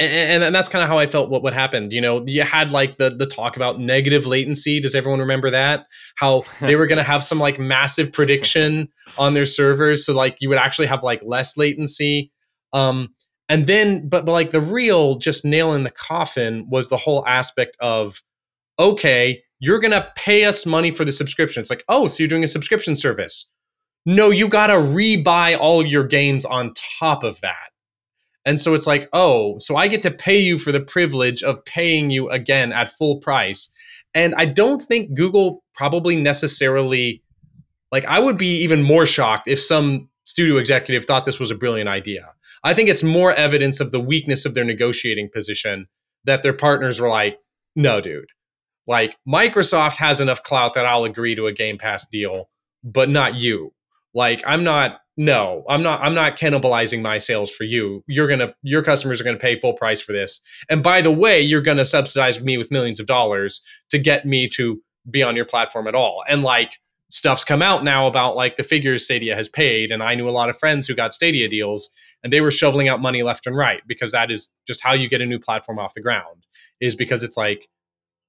of how I felt what happened. You had the talk about negative latency. Does everyone remember that? How they were going to have some massive prediction on their servers. So you would actually have less latency. And then, but the real just nail in the coffin was the whole aspect of, okay, you're going to pay us money for the subscription. It's like, oh, so you're doing a subscription service. No, you got to rebuy all your games on top of that. And so it's like, oh, so I get to pay you for the privilege of paying you again at full price. And I don't think Google probably necessarily, like, I would be even more shocked if some studio executive thought this was a brilliant idea. I think it's more evidence of the weakness of their negotiating position that their partners were like, no, dude. Like, Microsoft has enough clout that I'll agree to a Game Pass deal, but not you. Like, I'm not cannibalizing my sales for you. Your customers are going to pay full price for this. And by the way, you're going to subsidize me with millions of dollars to get me to be on your platform at all. And like, stuff's come out now about like the figures Stadia has paid. And I knew a lot of friends who got Stadia deals and they were shoveling out money left and right, because that is just how you get a new platform off the ground, is because it's like,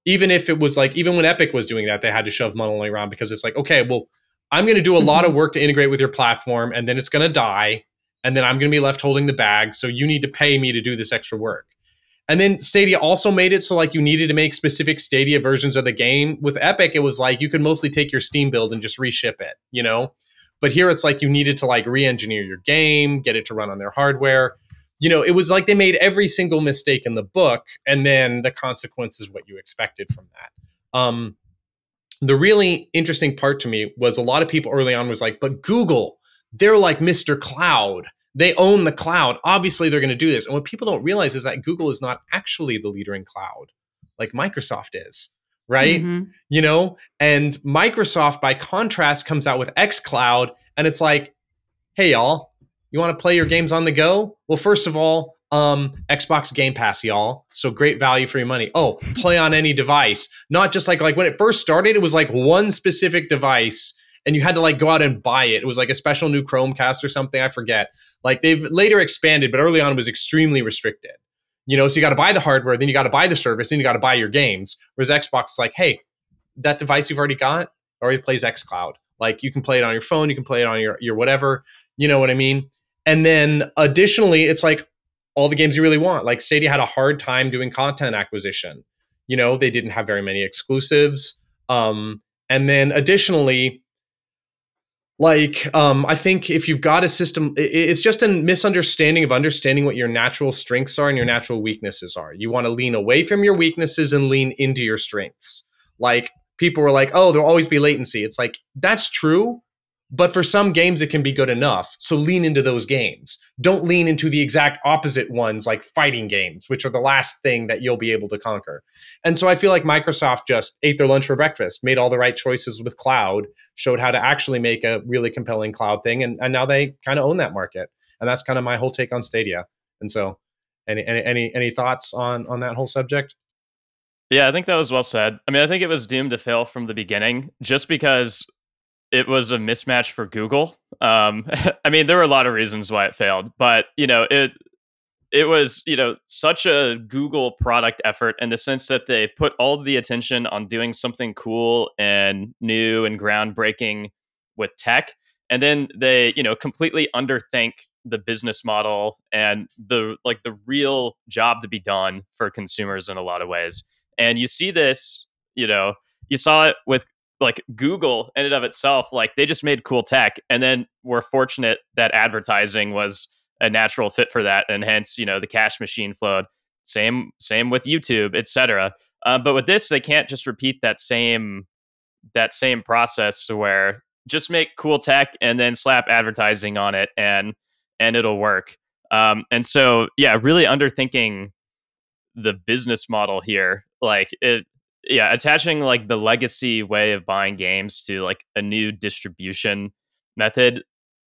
even if it was like, even when Epic was doing that, they had to shove money around, because it's like, okay, well, I'm going to do a lot of work to integrate with your platform, and then it's going to die, and then I'm going to be left holding the bag. So you need to pay me to do this extra work. And then Stadia also made it so like you needed to make specific Stadia versions of the game. With Epic, it was like you could mostly take your Steam build and just reship it, you know? But here it's like you needed to like re-engineer your game, get it to run on their hardware. You know, it was like they made every single mistake in the book, and then the consequence is what you expected from that. The really interesting part to me was a lot of people early on was like, but Google, they're like Mr. Cloud. They own the cloud. Obviously, they're going to do this. And what people don't realize is that Google is not actually the leader in cloud, like Microsoft is, right? Mm-hmm. You know, and Microsoft, by contrast, comes out with xCloud, and it's like, hey, y'all, you want to play your games on the go? Well, first of all, Xbox Game Pass, y'all. So great value for your money. Oh, play on any device. Not just like when it first started, it was like one specific device and you had to like go out and buy it. It was like a special new Chromecast or something. I forget. Like they've later expanded, but early on it was extremely restricted. You know, so you got to buy the hardware, then you got to buy the service, then you got to buy your games. Whereas Xbox is like, hey, that device you've already got already plays xCloud. Like you can play it on your phone, you can play it on your whatever. You know what I mean? And then additionally, it's like all the games you really want. Like Stadia had a hard time doing content acquisition. You know, they didn't have very many exclusives. And then additionally, like I think if you've got a system, it's just a misunderstanding of understanding what your natural strengths are and your natural weaknesses are. You want to lean away from your weaknesses and lean into your strengths. Like people were like, oh, there'll always be latency. It's like, that's true. But for some games, it can be good enough. So lean into those games. Don't lean into the exact opposite ones, like fighting games, which are the last thing that you'll be able to conquer. And so I feel like Microsoft just ate their lunch for breakfast, made all the right choices with cloud, showed how to actually make a really compelling cloud thing. And now they kind of own that market. And that's kind of my whole take on Stadia. And so any thoughts on that whole subject? Yeah, I think that was well said. I mean, I think it was doomed to fail from the beginning, just because it was a mismatch for Google. I mean, there were a lot of reasons why it failed, but you know, it was, you know, such a Google product effort in the sense that they put all the attention on doing something cool and new and groundbreaking with tech, and then they, you know, completely underthink the business model and the real job to be done for consumers in a lot of ways. And you see this, you know, you saw it with like Google in and of itself. Like they just made cool tech, and then we're fortunate that advertising was a natural fit for that, and hence, you know, the cash machine flowed. Same with YouTube, etc. But with this, they can't just repeat that same process where just make cool tech and then slap advertising on it, and it'll work. And so yeah, really underthinking the business model here, like it. Yeah, attaching like the legacy way of buying games to like a new distribution method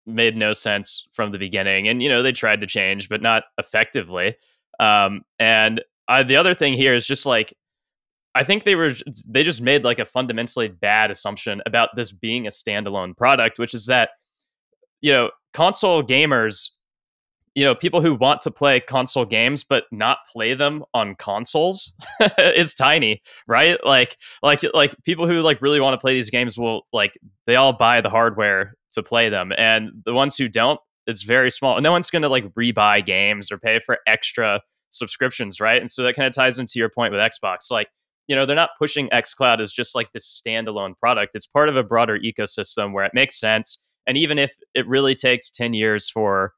made no sense from the beginning. And, you know, they tried to change, but not effectively. And the other thing here is just like, I think they just made like a fundamentally bad assumption about this being a standalone product, which is that, you know, console gamers, you know, people who want to play console games but not play them on consoles is tiny, right? Like people who like really want to play these games will like, they all buy the hardware to play them, and the ones who don't, it's very small. No one's going to like rebuy games or pay for extra subscriptions, right? And so that kind of ties into your point with Xbox. Like you know, they're not pushing xCloud as just like this standalone product. It's part of a broader ecosystem where it makes sense. And even if it really takes 10 years for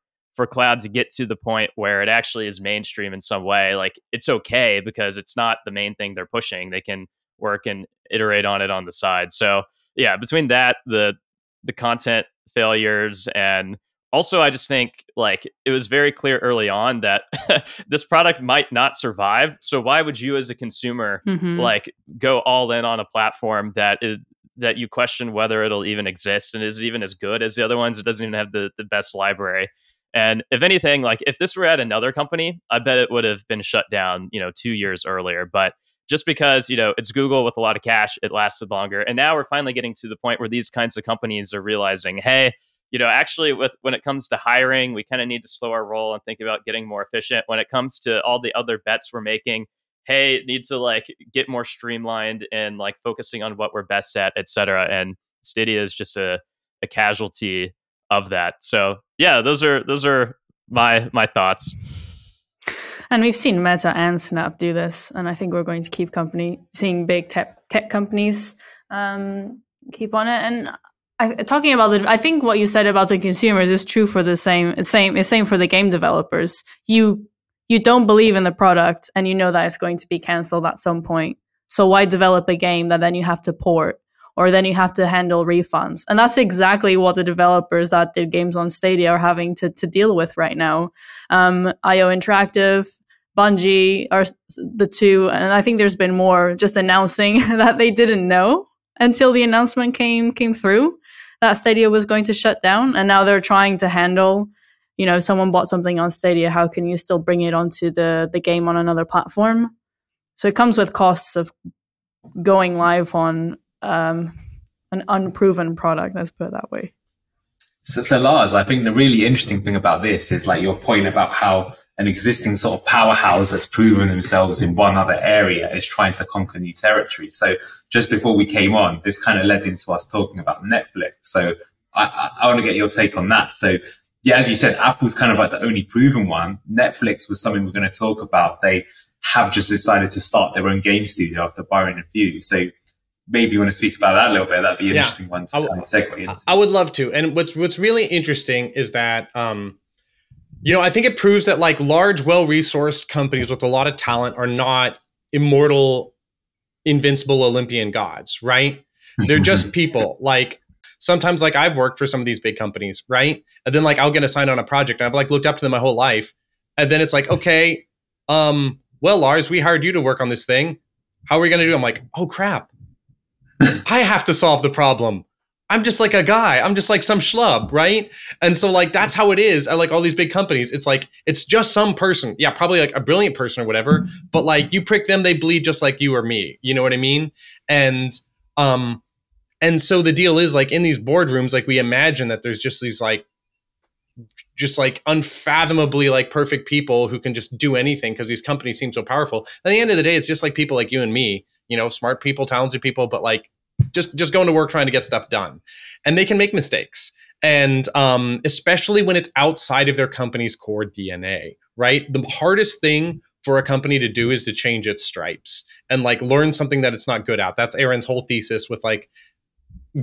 cloud to get to the point where it actually is mainstream in some way, like it's okay because it's not the main thing they're pushing. They can work and iterate on it on the side. So yeah, between that, the content failures, and also I just think like it was very clear early on that this product might not survive. So why would you as a consumer like go all in on a platform that you question whether it'll even exist and is it even as good as the other ones? It doesn't even have the best library. And if anything, like if this were at another company, I bet it would have been shut down, 2 years earlier. But just because, it's Google with a lot of cash, it lasted longer. And now we're finally getting to the point where these kinds of companies are realizing, hey, actually when it comes to hiring, we kind of need to slow our roll and think about getting more efficient. When it comes to all the other bets we're making, hey, it needs to like get more streamlined and like focusing on what we're best at, et cetera. And Stadia is just a casualty of that. So yeah, those are my thoughts. And we've seen Meta and Snap do this, and I think we're going to keep seeing big tech companies keep on it. And talking about I think what you said about the consumers is true for the same for the game developers. You don't believe in the product, and you know that it's going to be canceled at some point. So why develop a game that then you have to port? Or then you have to handle refunds. And that's exactly what the developers that did games on Stadia are having to deal with right now. IO Interactive, Bungie are the two, and I think there's been more just announcing that they didn't know until the announcement came through that Stadia was going to shut down. And now they're trying to handle, someone bought something on Stadia, how can you still bring it onto the game on another platform? So it comes with costs of going live on an unproven product, let's put it that way. So Lars, I think the really interesting thing about this is like your point about how an existing sort of powerhouse that's proven themselves in one other area is trying to conquer new territory. So just before we came on, this kind of led into us talking about Netflix. So I want to get your take on that. So yeah, as you said, Apple's kind of like the only proven one. Netflix was something we're going to talk about. They have just decided to start their own game studio after Byron and Few. So maybe you want to speak about that a little bit. That'd be an interesting one to kind of segue into. I would love to. And what's really interesting is that, I think it proves that like large, well-resourced companies with a lot of talent are not immortal, invincible Olympian gods, right? They're just people. Like sometimes like I've worked for some of these big companies, right? And then like I'll get assigned on a project and I've like looked up to them my whole life. And then it's like, okay, well, Lars, we hired you to work on this thing. How are we going to do it? I'm like, oh crap. I have to solve the problem. I'm just like a guy. I'm just like some schlub, right? And so like, that's how it is. I like all these big companies. It's like, it's just some person. Yeah, probably like a brilliant person or whatever. But like you prick them, they bleed just like you or me. You know what I mean? And so the deal is like in these boardrooms, like we imagine that there's just these like, unfathomably like perfect people who can just do anything because these companies seem so powerful. At the end of the day, it's just like people like you and me, smart people, talented people, but like just going to work trying to get stuff done, and they can make mistakes. And especially when it's outside of their company's core DNA, right? The hardest thing for a company to do is to change its stripes and like learn something that it's not good at. That's Aaron's whole thesis with like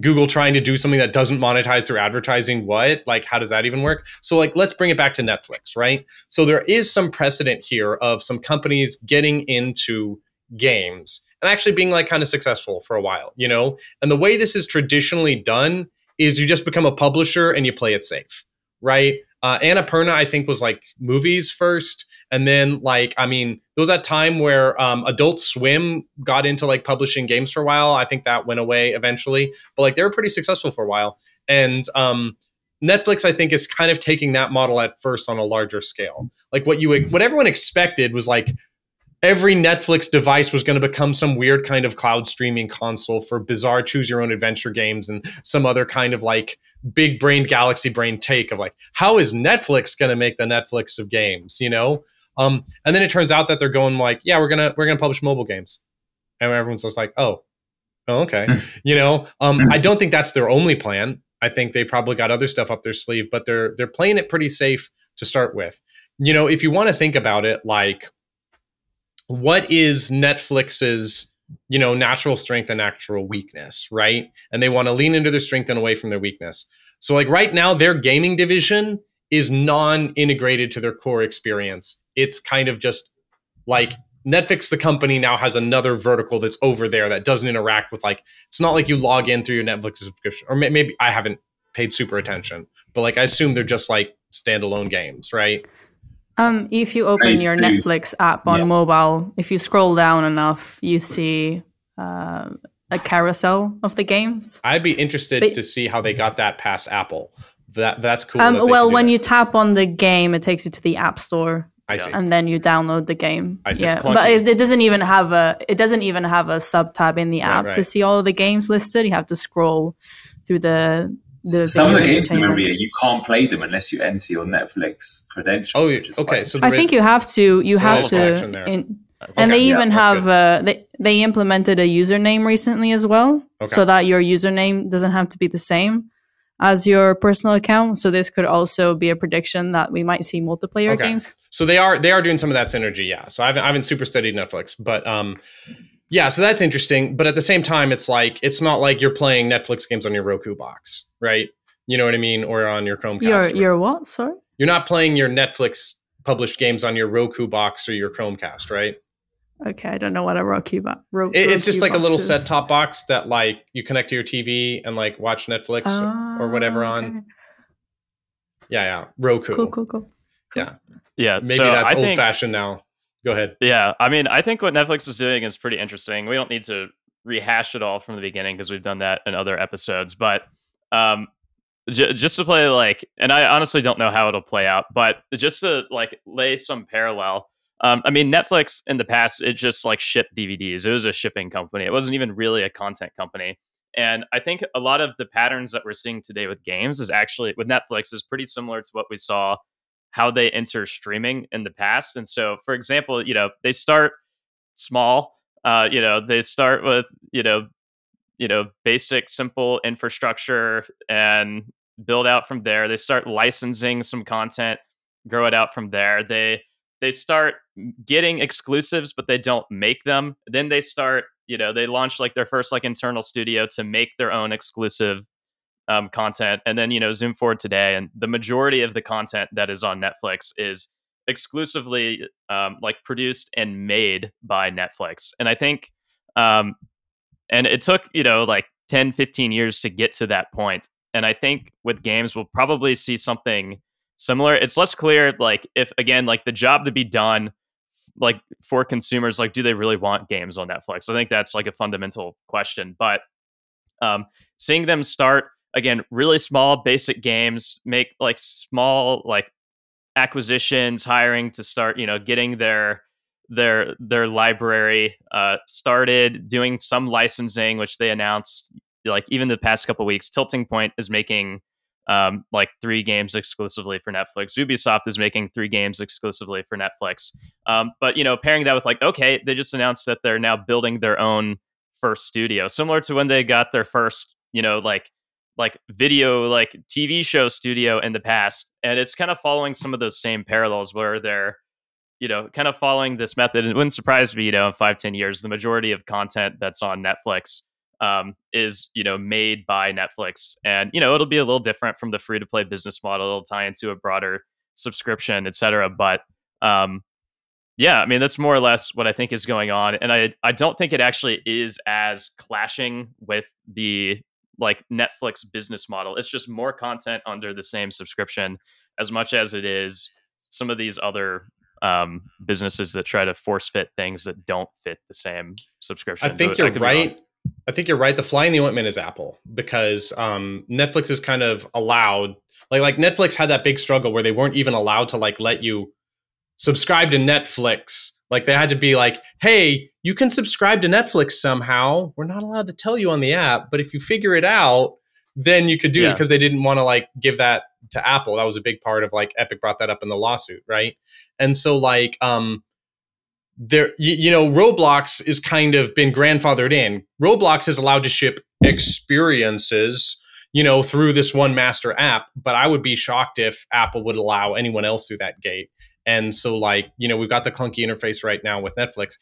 Google trying to do something that doesn't monetize their advertising. What? Like, how does that even work? So like, let's bring it back to Netflix, right? So there is some precedent here of some companies getting into games and actually being like kind of successful for a while, And the way this is traditionally done is you just become a publisher and you play it safe, right? Annapurna, I think, was like movies first. And then like, I mean, there was that time where Adult Swim got into like publishing games for a while. I think that went away eventually, but like they were pretty successful for a while. And Netflix, I think, is kind of taking that model at first on a larger scale. Like what everyone expected was like, every Netflix device was going to become some weird kind of cloud streaming console for bizarre choose your own adventure games and some other kind of like big brain, galaxy brain take of like, how is Netflix going to make the Netflix of games, And then it turns out that they're going like, yeah, we're going to publish mobile games. And everyone's just like, oh okay. I don't think that's their only plan. I think they probably got other stuff up their sleeve, but they're playing it pretty safe to start with. If you want to think about it, like, what is Netflix's you know, natural strength and natural weakness, right? And they want to lean into their strength and away from their weakness. So like right now, their gaming division is non-integrated to their core experience. It's kind of just like Netflix, the company, now has another vertical that's over there that doesn't interact with, like, it's not like you log in through your Netflix subscription, or maybe I haven't paid super attention, but like I assume they're just like standalone games, right? If you open your Netflix app on mobile, if you scroll down enough, you see a carousel of the games. I'd be interested to see how they got that past Apple. That's cool. Well, when you tap on the game, it takes you to the App Store. I see. And then you download the game. I see. Yeah. But it doesn't even have a sub tab in the app to see all of the games listed. You have to scroll through the some of the games in Maria, you can't play them unless you enter your Netflix credentials. Oh, okay. So I think you have to. And they even have they implemented a username recently as well, so that your username doesn't have to be the same as your personal account. So this could also be a prediction that we might see multiplayer games. So they are doing some of that synergy, yeah. So I haven't super studied Netflix, but yeah, so that's interesting. But at the same time, it's like, it's not like you're playing Netflix games on your Roku box, right? You know what I mean? Or on your Chromecast. Your what? Sorry? You're not playing your Netflix published games on your Roku box or your Chromecast, right? Okay, I don't know what a Roku box is. It's just like a little set-top box that like you connect to your TV and like watch Netflix or whatever on. Okay. Yeah, Roku. Cool. Yeah. Maybe so that's old-fashioned now. Go ahead. Yeah, I mean, I think what Netflix is doing is pretty interesting. We don't need to rehash it all from the beginning because we've done that in other episodes. But just to play and I honestly don't know how it'll play out, but just to lay some parallel. I mean, Netflix in the past, it just shipped DVDs. It was a shipping company. It wasn't even really a content company. And I think a lot of the patterns that we're seeing today with games is actually with Netflix is pretty similar to what we saw, how they enter streaming in the past. And so, for example, they start small. They start with, basic, simple infrastructure and build out from there. They start licensing some content, grow it out from there. They start getting exclusives, but they don't make them. Then they start, they launch their first internal studio to make their own exclusive content. And then, zoom forward today, and the majority of the content that is on Netflix is exclusively produced and made by Netflix. And I think, and it took, 10, 15 years to get to that point. And I think with games, we'll probably see something similar. It's less clear, if again, the job to be done, for consumers, do they really want games on Netflix? I think that's a fundamental question. But seeing them start again, really small, basic games, make small acquisitions, hiring to start, getting their library started, doing some licensing, which they announced even the past couple of weeks. Tilting Point is making 3 games exclusively for Netflix. Ubisoft is making 3 games exclusively for Netflix. But, pairing that with they just announced that they're now building their own first studio, similar to when they got their first, video, TV show studio in the past. And it's kind of following some of those same parallels where they're, kind of following this method. It wouldn't surprise me, in 5-10 years, the majority of content that's on Netflix is made by Netflix, and it'll be a little different from the free to play business model. It'll tie into a broader subscription, etc. But I mean, that's more or less what I think is going on, and I don't think it actually is as clashing with the Netflix business model. It's just more content under the same subscription, as much as it is some of these other businesses that try to force fit things that don't fit the same subscription. I think you're right. I think you're right. The fly in the ointment is Apple, because Netflix is kind of allowed. Like Netflix had that big struggle where they weren't even allowed to let you subscribe to Netflix. They had to be hey, you can subscribe to Netflix somehow. We're not allowed to tell you on the app, but if you figure it out, then you could do it, because they didn't want to give that to Apple. That was a big part of Epic brought that up in the lawsuit, right? And so there, Roblox is kind of been grandfathered in. Roblox is allowed to ship experiences, through this one master app. But I would be shocked if Apple would allow anyone else through that gate. And so, we've got the clunky interface right now with Netflix.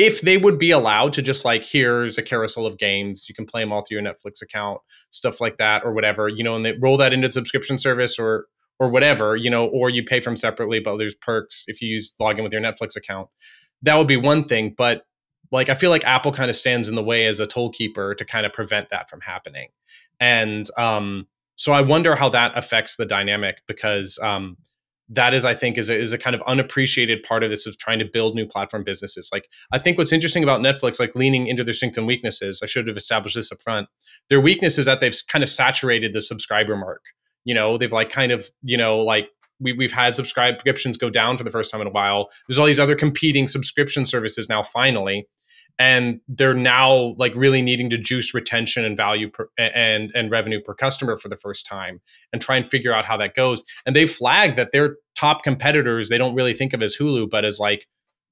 if they would be allowed to just like, here's a carousel of games, you can play them all through your Netflix account, stuff like that, or whatever, you know, and they roll that into the subscription service or whatever, you know, or you pay for them separately, but there's perks if you log in with your Netflix account. That would be one thing. But like, I feel like Apple kind of stands in the way as a toll keeper to kind of prevent that from happening. And so I wonder how that affects the dynamic, because that is, I think, is a kind of unappreciated part of this, of trying to build new platform businesses. Like, I think what's interesting about Netflix, like leaning into their strengths and weaknesses, I should have established this up front. Their weakness is that they've kind of saturated the subscriber mark. You know, they've like kind of, you know, like we've had subscriptions go down for the first time in a while. There's all these other competing subscription services now, finally. And they're now like really needing to juice retention and value and revenue per customer for the first time, and try and figure out how that goes. And they flagged that their top competitors, they don't really think of as Hulu, but as like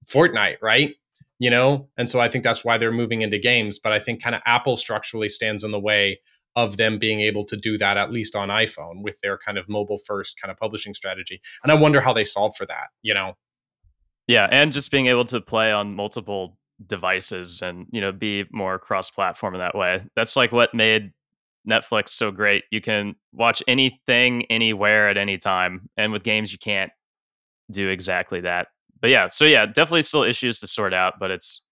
Fortnite, right? You know? And so I think that's why they're moving into games. But I think kind of Apple structurally stands in the way of them being able to do that, at least on iPhone, with their kind of mobile first kind of publishing strategy. And I wonder how they solve for that, you know? Yeah. And just being able to play on multiple devices and, you know, be more cross-platform in that way. That's like what made Netflix so great. You can watch anything, anywhere, at any time. And with games, you can't do exactly that. But yeah, so yeah, definitely still issues to sort out, but it's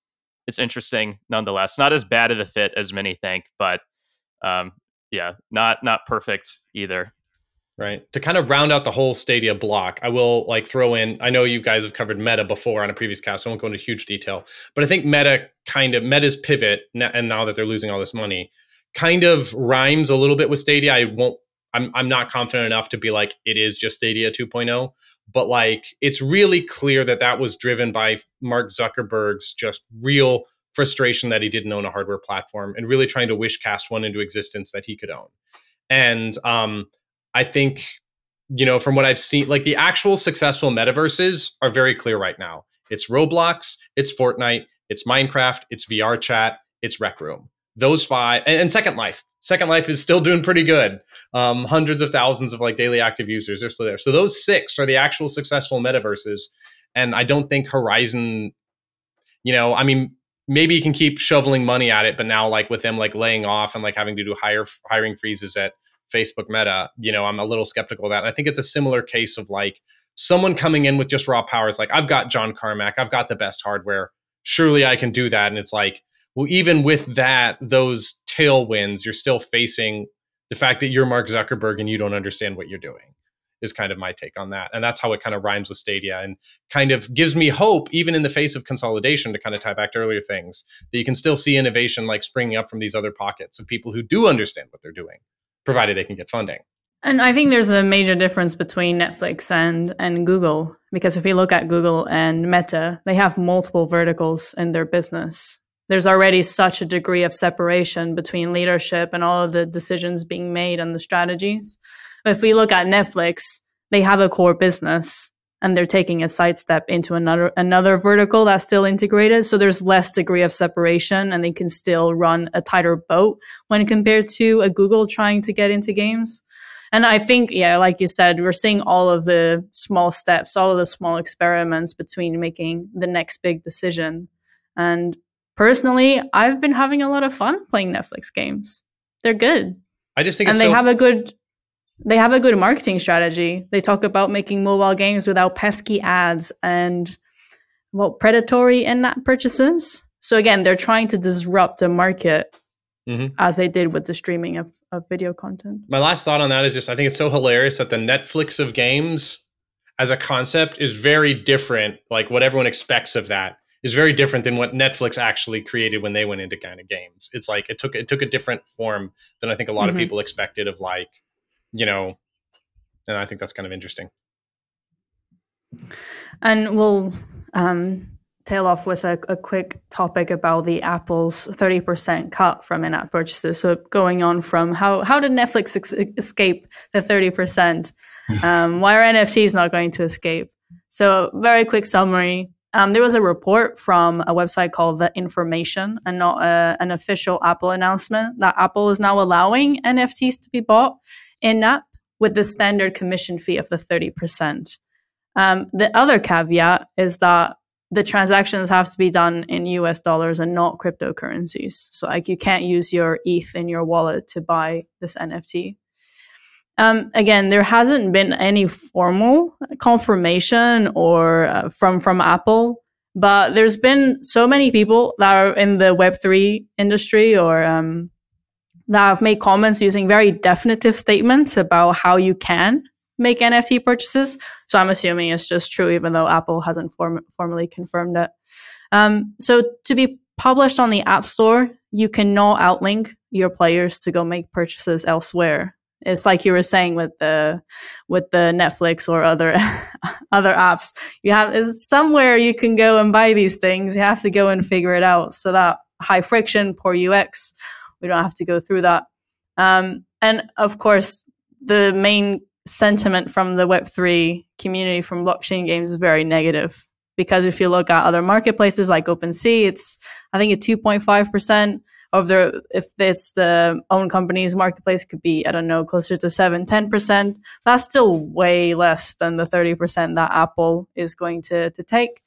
interesting nonetheless. Not as bad of a fit as many think, but yeah, not perfect either. Right. To kind of round out the whole Stadia block, I will like throw in, I know you guys have covered Meta before on a previous cast, so I won't go into huge detail, but I think Meta's pivot, and now that they're losing all this money, kind of rhymes a little bit with Stadia. I'm not confident enough to be like, it is just Stadia 2.0, but like, it's really clear that was driven by Mark Zuckerberg's just real frustration that he didn't own a hardware platform, and really trying to wish cast one into existence that he could own. And, I think, you know, from what I've seen, like the actual successful metaverses are very clear right now. It's Roblox, it's Fortnite, it's Minecraft, it's VR Chat, it's Rec Room. Those five, and Second Life. Second Life is still doing pretty good. Hundreds of thousands of like daily active users are still there. So those six are the actual successful metaverses. And I don't think Horizon, you know, I mean, maybe you can keep shoveling money at it, but now like with them like laying off and like having to do hiring freezes at Facebook Meta, you know, I'm a little skeptical of that. And I think it's a similar case of like someone coming in with just raw power is like, I've got John Carmack, I've got the best hardware, surely I can do that. And it's like, well, even with that, those tailwinds, you're still facing the fact that you're Mark Zuckerberg and you don't understand what you're doing, is kind of my take on that. And that's how it kind of rhymes with Stadia, and kind of gives me hope, even in the face of consolidation, to kind of tie back to earlier things, that you can still see innovation like springing up from these other pockets of people who do understand what they're doing, provided they can get funding. And I think there's a major difference between Netflix and Google, because if you look at Google and Meta, they have multiple verticals in their business. There's already such a degree of separation between leadership and all of the decisions being made and the strategies. But if we look at Netflix, they have a core business and they're taking a sidestep into another vertical that's still integrated. So there's less degree of separation and they can still run a tighter boat when compared to a Google trying to get into games. And I think, yeah, like you said, we're seeing all of the small steps, all of the small experiments between making the next big decision. And personally, I've been having a lot of fun playing Netflix games. They're good. I just think They have a good marketing strategy. They talk about making mobile games without pesky ads and, well, predatory in-app purchases. So again, they're trying to disrupt the market as they did with the streaming of video content. My last thought on that is just, I think it's so hilarious that the Netflix of games as a concept is very different. Like what everyone expects of that is very different than what Netflix actually created when they went into kind of games. It's like it took a different form than I think a lot of people expected of like, you know, and I think that's kind of interesting. And we'll tail off with a quick topic about the Apple's 30% cut from in-app purchases. So going on from how did Netflix escape the 30%? Why are NFTs not going to escape? So very quick summary. There was a report from a website called The Information, and not an official Apple announcement, that Apple is now allowing NFTs to be bought in-app with the standard commission fee of the 30%. The other caveat is that the transactions have to be done in US dollars and not cryptocurrencies. So like you can't use your ETH in your wallet to buy this NFT. Again, there hasn't been any formal confirmation or from Apple, but there's been so many people that are in the Web3 industry or that have made comments using very definitive statements about how you can make NFT purchases. So I'm assuming it's just true, even though Apple hasn't formally confirmed it. So to be published on the App Store, you cannot outlink your players to go make purchases elsewhere. It's like you were saying with the Netflix or other apps. You have is somewhere you can go and buy these things. You have to go and figure it out. So that high friction, poor UX, we don't have to go through that. And of course, the main sentiment from the Web3 community from blockchain games is very negative, because if you look at other marketplaces like OpenSea, it's I think a 2.5% of their, if it's the own company's marketplace, could be, I don't know, closer to 7-10%. That's still way less than the 30% that Apple is going to take.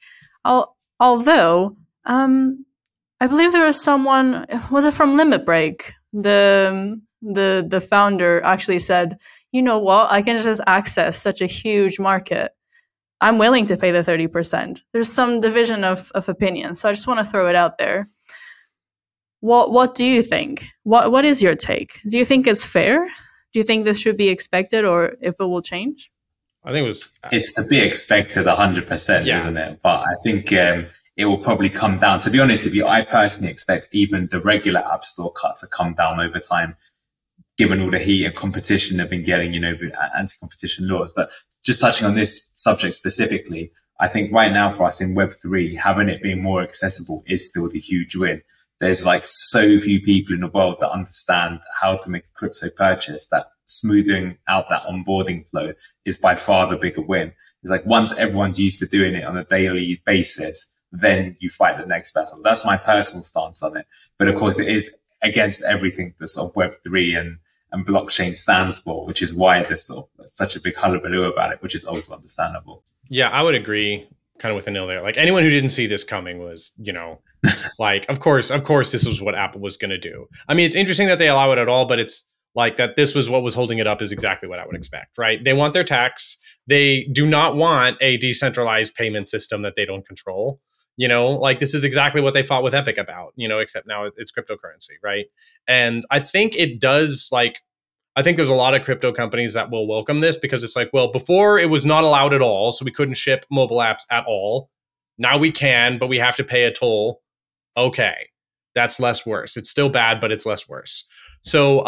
Although I believe there was someone, was it from Limit Break, the founder actually said, you know what, I can just access such a huge market. I'm willing to pay the 30%. There's some division of opinion. So I just want to throw it out there. What do you think? What is your take? Do you think it's fair? Do you think this should be expected or if it will change? I think it's to be expected 100%, yeah. Isn't it? But I think it will probably come down. To be honest with you, I personally expect even the regular App Store cut to come down over time, given all the heat and competition they've been getting, you know, anti-competition laws. But just touching on this subject specifically, I think right now for us in Web3, having it being more accessible is still the huge win. There's like so few people in the world that understand how to make a crypto purchase that smoothing out that onboarding flow is by far the bigger win. It's like once everyone's used to doing it on a daily basis, then you fight the next battle. That's my personal stance on it. But of course, it is against everything that's sort of Web3 and blockchain stands for, which is why there's sort of such a big hullabaloo about it, which is also understandable. Yeah, I would agree kind of with Anil there. Like anyone who didn't see this coming was, you know, like, of course, this was what Apple was going to do. I mean, it's interesting that they allow it at all, but it's like that this was what was holding it up is exactly what I would expect, right? They want their tax. They do not want a decentralized payment system that they don't control. You know, like this is exactly what they fought with Epic about, you know, except now it's cryptocurrency, right? And I think it does, like, I think there's a lot of crypto companies that will welcome this because it's like, well, before it was not allowed at all, so we couldn't ship mobile apps at all. Now we can, but we have to pay a toll. Okay, that's less worse. It's still bad, but it's less worse. So,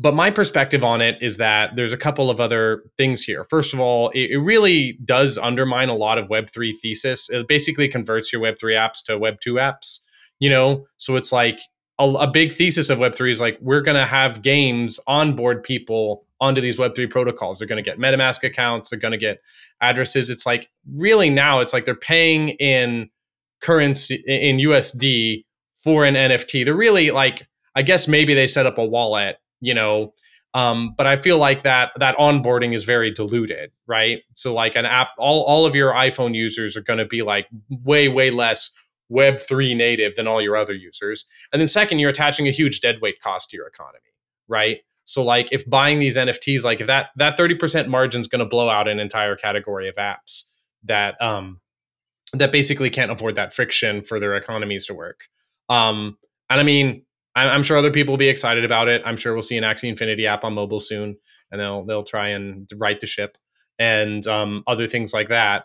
but my perspective on it is that there's a couple of other things here. First of all, it really does undermine a lot of Web3 thesis. It basically converts your Web3 apps to Web2 apps, you know? So it's like a big thesis of Web3 is like, we're going to have games onboard people onto these Web3 protocols. They're going to get MetaMask accounts. They're going to get addresses. It's like really now it's like they're paying in currency, in USD for an NFT. They're really like, I guess maybe they set up a wallet, you know, but I feel like that onboarding is very diluted, right? So like an app, all of your iPhone users are going to be like way, way less Web3 native than all your other users. And then second, you're attaching a huge deadweight cost to your economy, right? So like if buying these NFTs, like if that 30% margin is going to blow out an entire category of apps that basically can't afford that friction for their economies to work. And I mean, I'm sure other people will be excited about it. I'm sure we'll see an Axie Infinity app on mobile soon, and they'll try and right the ship and other things like that.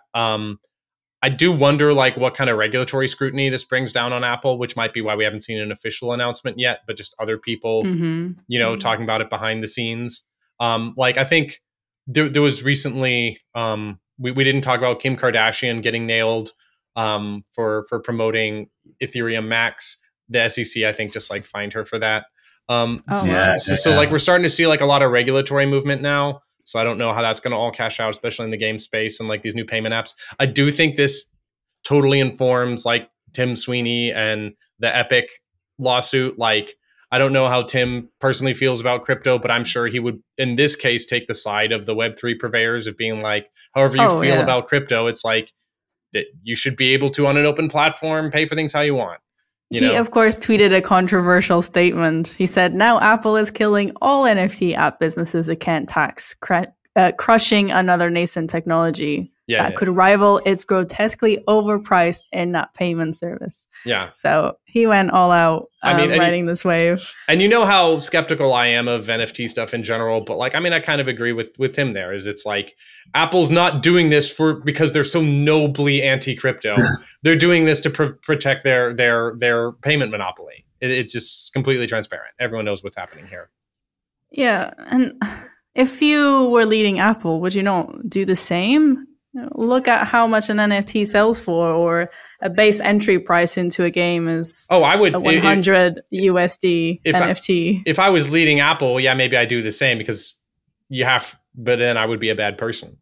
I do wonder like what kind of regulatory scrutiny this brings down on Apple, which might be why we haven't seen an official announcement yet, but just other people, you know, talking about it behind the scenes. Like I think there was recently, we didn't talk about Kim Kardashian getting nailed for promoting Ethereum Max. The SEC, I think, just like fined her for that. So like we're starting to see like a lot of regulatory movement now. So I don't know how that's going to all cash out, especially in the game space and like these new payment apps. I do think this totally informs like Tim Sweeney and the Epic lawsuit. Like, I don't know how Tim personally feels about crypto, but I'm sure he would, in this case, take the side of the Web3 purveyors of being like, however you feel about crypto, it's like, that you should be able to, on an open platform, pay for things how you want. He, of course, tweeted a controversial statement. He said, now Apple is killing all NFT app businesses it can't tax, crushing another nascent technology that could rival its grotesquely overpriced in-app payment service. Yeah. So he went all out riding this wave. And you know how skeptical I am of NFT stuff in general, but I kind of agree with Tim there. Apple's not doing this because they're so nobly anti-crypto. They're doing this to protect their payment monopoly. It's just completely transparent. Everyone knows what's happening here. Yeah, and if you were leading Apple, would you not do the same? Look at how much an NFT sells for, or a base entry price into a game is a 100 USD NFT. If I was leading Apple, maybe I do the same, because you have, but then I would be a bad person,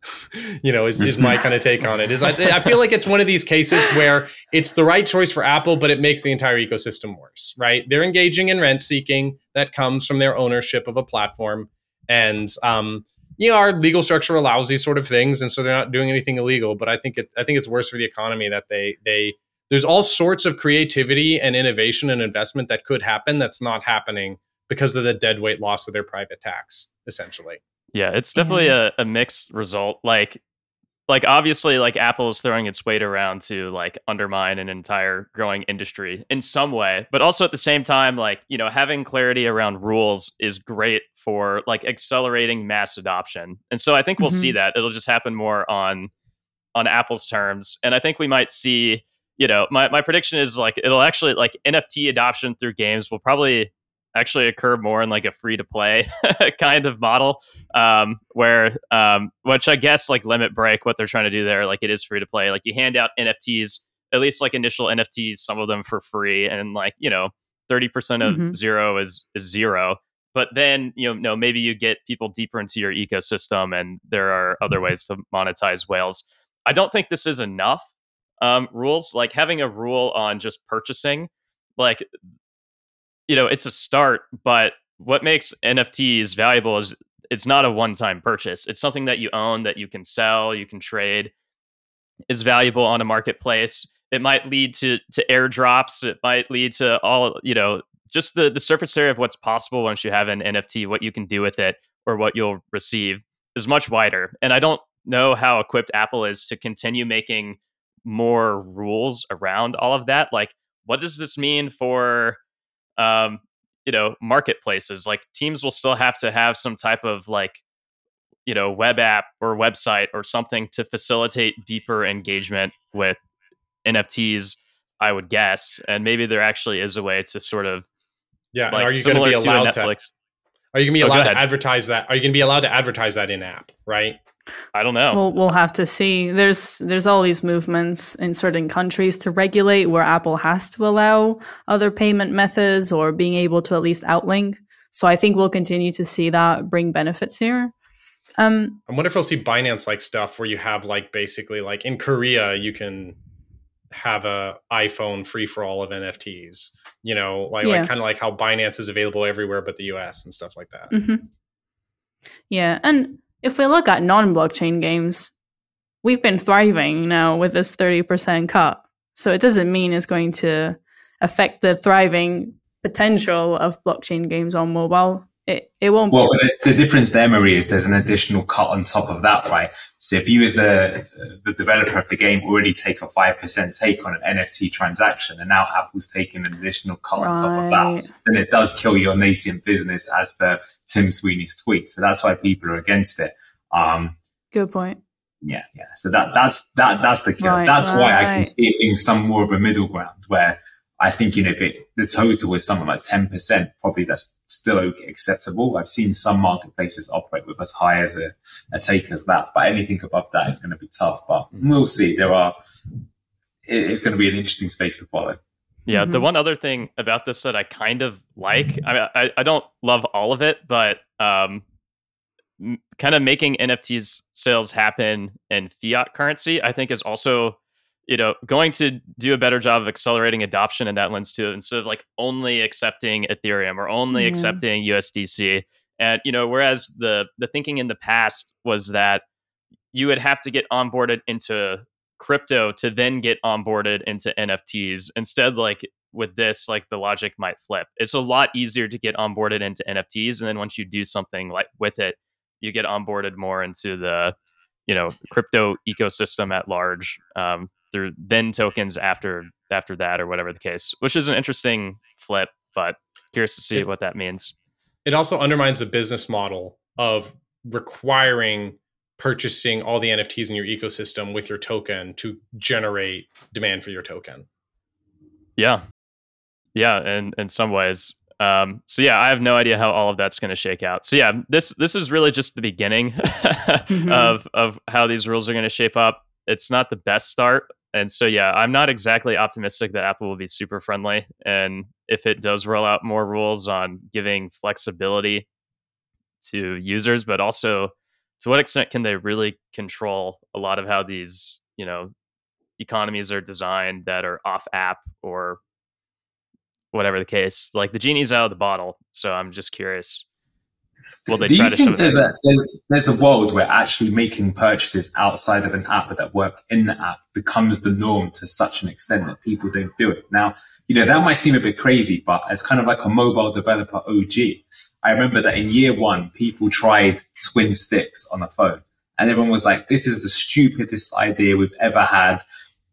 is my kind of take on it. I feel like it's one of these cases where it's the right choice for Apple, but it makes the entire ecosystem worse, right? They're engaging in rent seeking that comes from their ownership of a platform. And, our legal structure allows these sort of things. And so they're not doing anything illegal, but I think it's worse for the economy that there's all sorts of creativity and innovation and investment that could happen that's not happening because of the deadweight loss of their private tax, essentially. Yeah, it's definitely a mixed result. Like obviously, Apple is throwing its weight around to undermine an entire growing industry in some way, but also at the same time, having clarity around rules is great for accelerating mass adoption. And so I think we'll see that it'll just happen more on Apple's terms. And I think we might see, my prediction is it'll actually NFT adoption through games will probably actually occur more in a free to play kind of model, which I guess Limit Break, what they're trying to do there, it is free to play. You hand out NFTs, at least initial NFTs, some of them for free, and 30% of zero is zero. But then maybe you get people deeper into your ecosystem, and there are other ways to monetize whales. I don't think this is enough. Rules having a rule on just purchasing, it's a start, but what makes NFTs valuable is it's not a one-time purchase. It's something that you own, that you can sell, you can trade. It's valuable on a marketplace. It might lead to airdrops. It might lead to all, just the surface area of what's possible once you have an NFT, what you can do with it or what you'll receive is much wider. And I don't know how equipped Apple is to continue making more rules around all of that. What does this mean for marketplaces? Teams will still have to have some type of web app or website or something to facilitate deeper engagement with NFTs, I would guess. And maybe there actually is a way to sort of are you going to be allowed to Netflix? Are you going to be allowed to advertise that? Are you going to be allowed to advertise that in app? Right. I don't know. We'll have to see. There's all these movements in certain countries to regulate where Apple has to allow other payment methods or being able to at least outlink. So I think we'll continue to see that bring benefits here. I wonder if we'll see Binance stuff where you have basically in Korea you can have a iPhone free for all of NFTs. Kind of how Binance is available everywhere but the US and stuff like that. Mm-hmm. Yeah, and if we look at non-blockchain games, we've been thriving now with this 30% cut. So it doesn't mean it's going to affect the thriving potential of blockchain games on mobile. It won't. Well, the difference there, Marie, is there's an additional cut on top of that, right? So if you as the developer of the game already take a 5% take on an NFT transaction, and now Apple's taking an additional cut on top of that, then it does kill your nascent business as per Tim Sweeney's tweet. So that's why people are against it. Good point. Yeah. So that's the kill. Right, why I can see it being some more of a middle ground where I think, if the total is something like 10%, probably that's still acceptable. I've seen some marketplaces operate with as high as a take as that, but anything above that is going to be tough. But we'll see. It's going to be an interesting space to follow. Yeah, the one other thing about this that I kind of like, I don't love all of it, but kind of making NFTs sales happen in fiat currency, I think is also going to do a better job of accelerating adoption in that lens too, instead of only accepting Ethereum or only accepting USDC. And, whereas the thinking in the past was that you would have to get onboarded into crypto to then get onboarded into NFTs. Instead, like with this, like the logic might flip. It's a lot easier to get onboarded into NFTs. And then once you do something like with it, you get onboarded more into the, you know, crypto ecosystem at large through then tokens after that or whatever the case, which is an interesting flip, but curious to see what that means. It also undermines the business model of requiring purchasing all the NFTs in your ecosystem with your token to generate demand for your token. Yeah, and in some ways. So yeah, I have no idea how all of that's going to shake out. So yeah, this is really just the beginning of how these rules are going to shape up. It's not the best start. And so, yeah, I'm not exactly optimistic that Apple will be super friendly. And if it does roll out more rules on giving flexibility to users, but also to what extent can they really control a lot of how these, you know, economies are designed that are off app or whatever the case, like the genie's out of the bottle. So I'm just curious. Will they try to shove it in? Do you think there's a world where actually making purchases outside of an app but that work in the app becomes the norm to such an extent that people don't do it? Now, you know, that might seem a bit crazy, but as kind of like a mobile developer OG, I remember that in year one, people tried twin sticks on a phone and everyone was like, this is the stupidest idea we've ever had.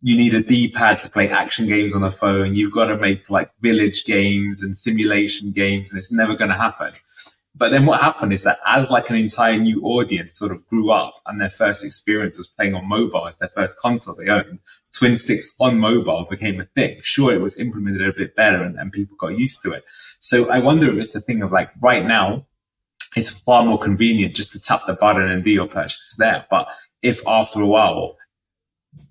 You need a D-pad to play action games on a phone. You've got to make like village games and simulation games and it's never going to happen. But then what happened is that as like an entire new audience sort of grew up and their first experience was playing on mobile as their first console they owned, twin sticks on mobile became a thing. Sure, it was implemented a bit better and people got used to it. So I wonder if it's a thing of like right now, it's far more convenient just to tap the button and do your purchases there. But if after a while,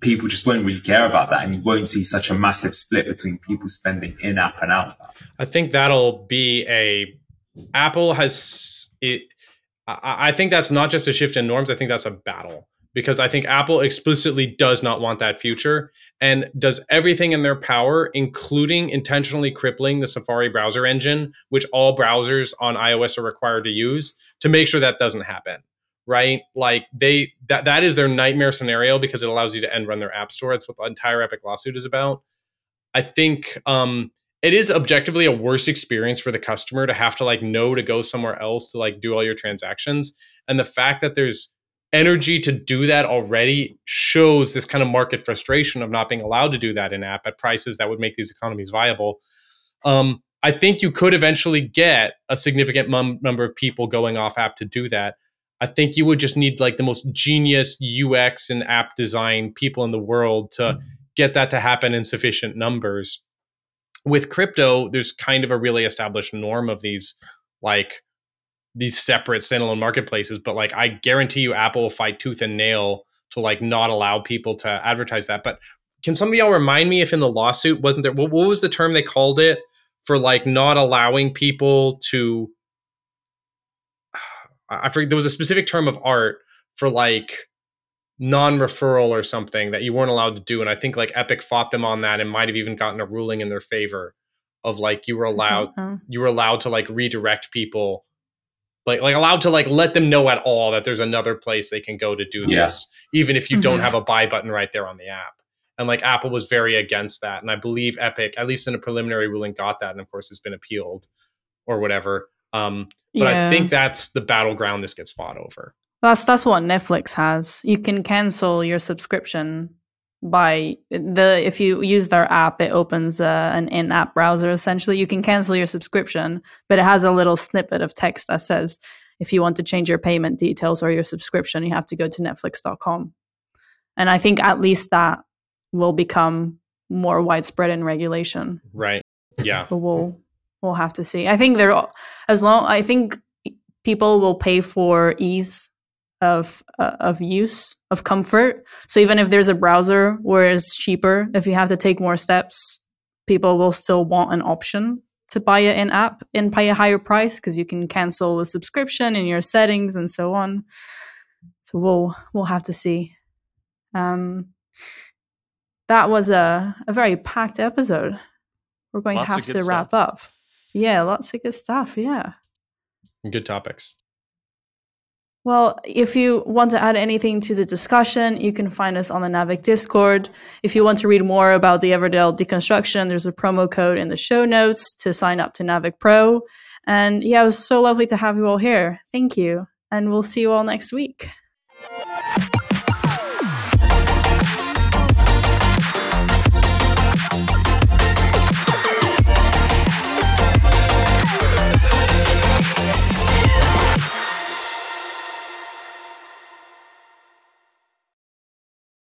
people just won't really care about that and you won't see such a massive split between people spending in-app and out-app. I think that'll be I think that's not just a shift in norms. I think that's a battle because I think Apple explicitly does not want that future and does everything in their power, including intentionally crippling the Safari browser engine, which all browsers on iOS are required to use, to make sure that doesn't happen. Right? Like that is their nightmare scenario because it allows you to end run their app store. That's what the entire Epic lawsuit is about. I think, it is objectively a worse experience for the customer to have to like know to go somewhere else to like do all your transactions. And the fact that there's energy to do that already shows this kind of market frustration of not being allowed to do that in app at prices that would make these economies viable. I think you could eventually get a significant number of people going off app to do that. I think you would just need like the most genius UX and app design people in the world to get that to happen in sufficient numbers. With crypto, there's kind of a really established norm of these like these separate standalone marketplaces. But like I guarantee you Apple will fight tooth and nail to like not allow people to advertise that. But can somebody y'all remind me if in the lawsuit wasn't there what was the term they called it for like not allowing people to I forget there was a specific term of art for like non-referral or something that you weren't allowed to do. And I think like Epic fought them on that and might've even gotten a ruling in their favor of like, you were allowed to like redirect people, like allowed to like, let them know at all that there's another place they can go to do this, even if you don't have a buy button right there on the app. And like Apple was very against that. And I believe Epic, at least in a preliminary ruling, got that. And of course it's been appealed or whatever. I think that's the battleground this gets fought over. That's what Netflix has. You can cancel your subscription if you use their app, it opens an in-app browser. Essentially, you can cancel your subscription, but it has a little snippet of text that says, if you want to change your payment details or your subscription, you have to go to netflix.com. And I think at least that will become more widespread in regulation. Right. Yeah. But we'll have to see. I think I think people will pay for ease of use, of comfort. So even if there's a browser where it's cheaper, if you have to take more steps, people will still want an option to buy it in app and pay a higher price because you can cancel the subscription in your settings and so on. So we'll have to see. That was a very packed episode. We're going to have to wrap up. Yeah, lots of good stuff. Yeah. Good topics. Well, if you want to add anything to the discussion, you can find us on the Naavik Discord. If you want to read more about the Everdale deconstruction, there's a promo code in the show notes to sign up to Naavik Pro. And yeah, it was so lovely to have you all here. Thank you. And we'll see you all next week.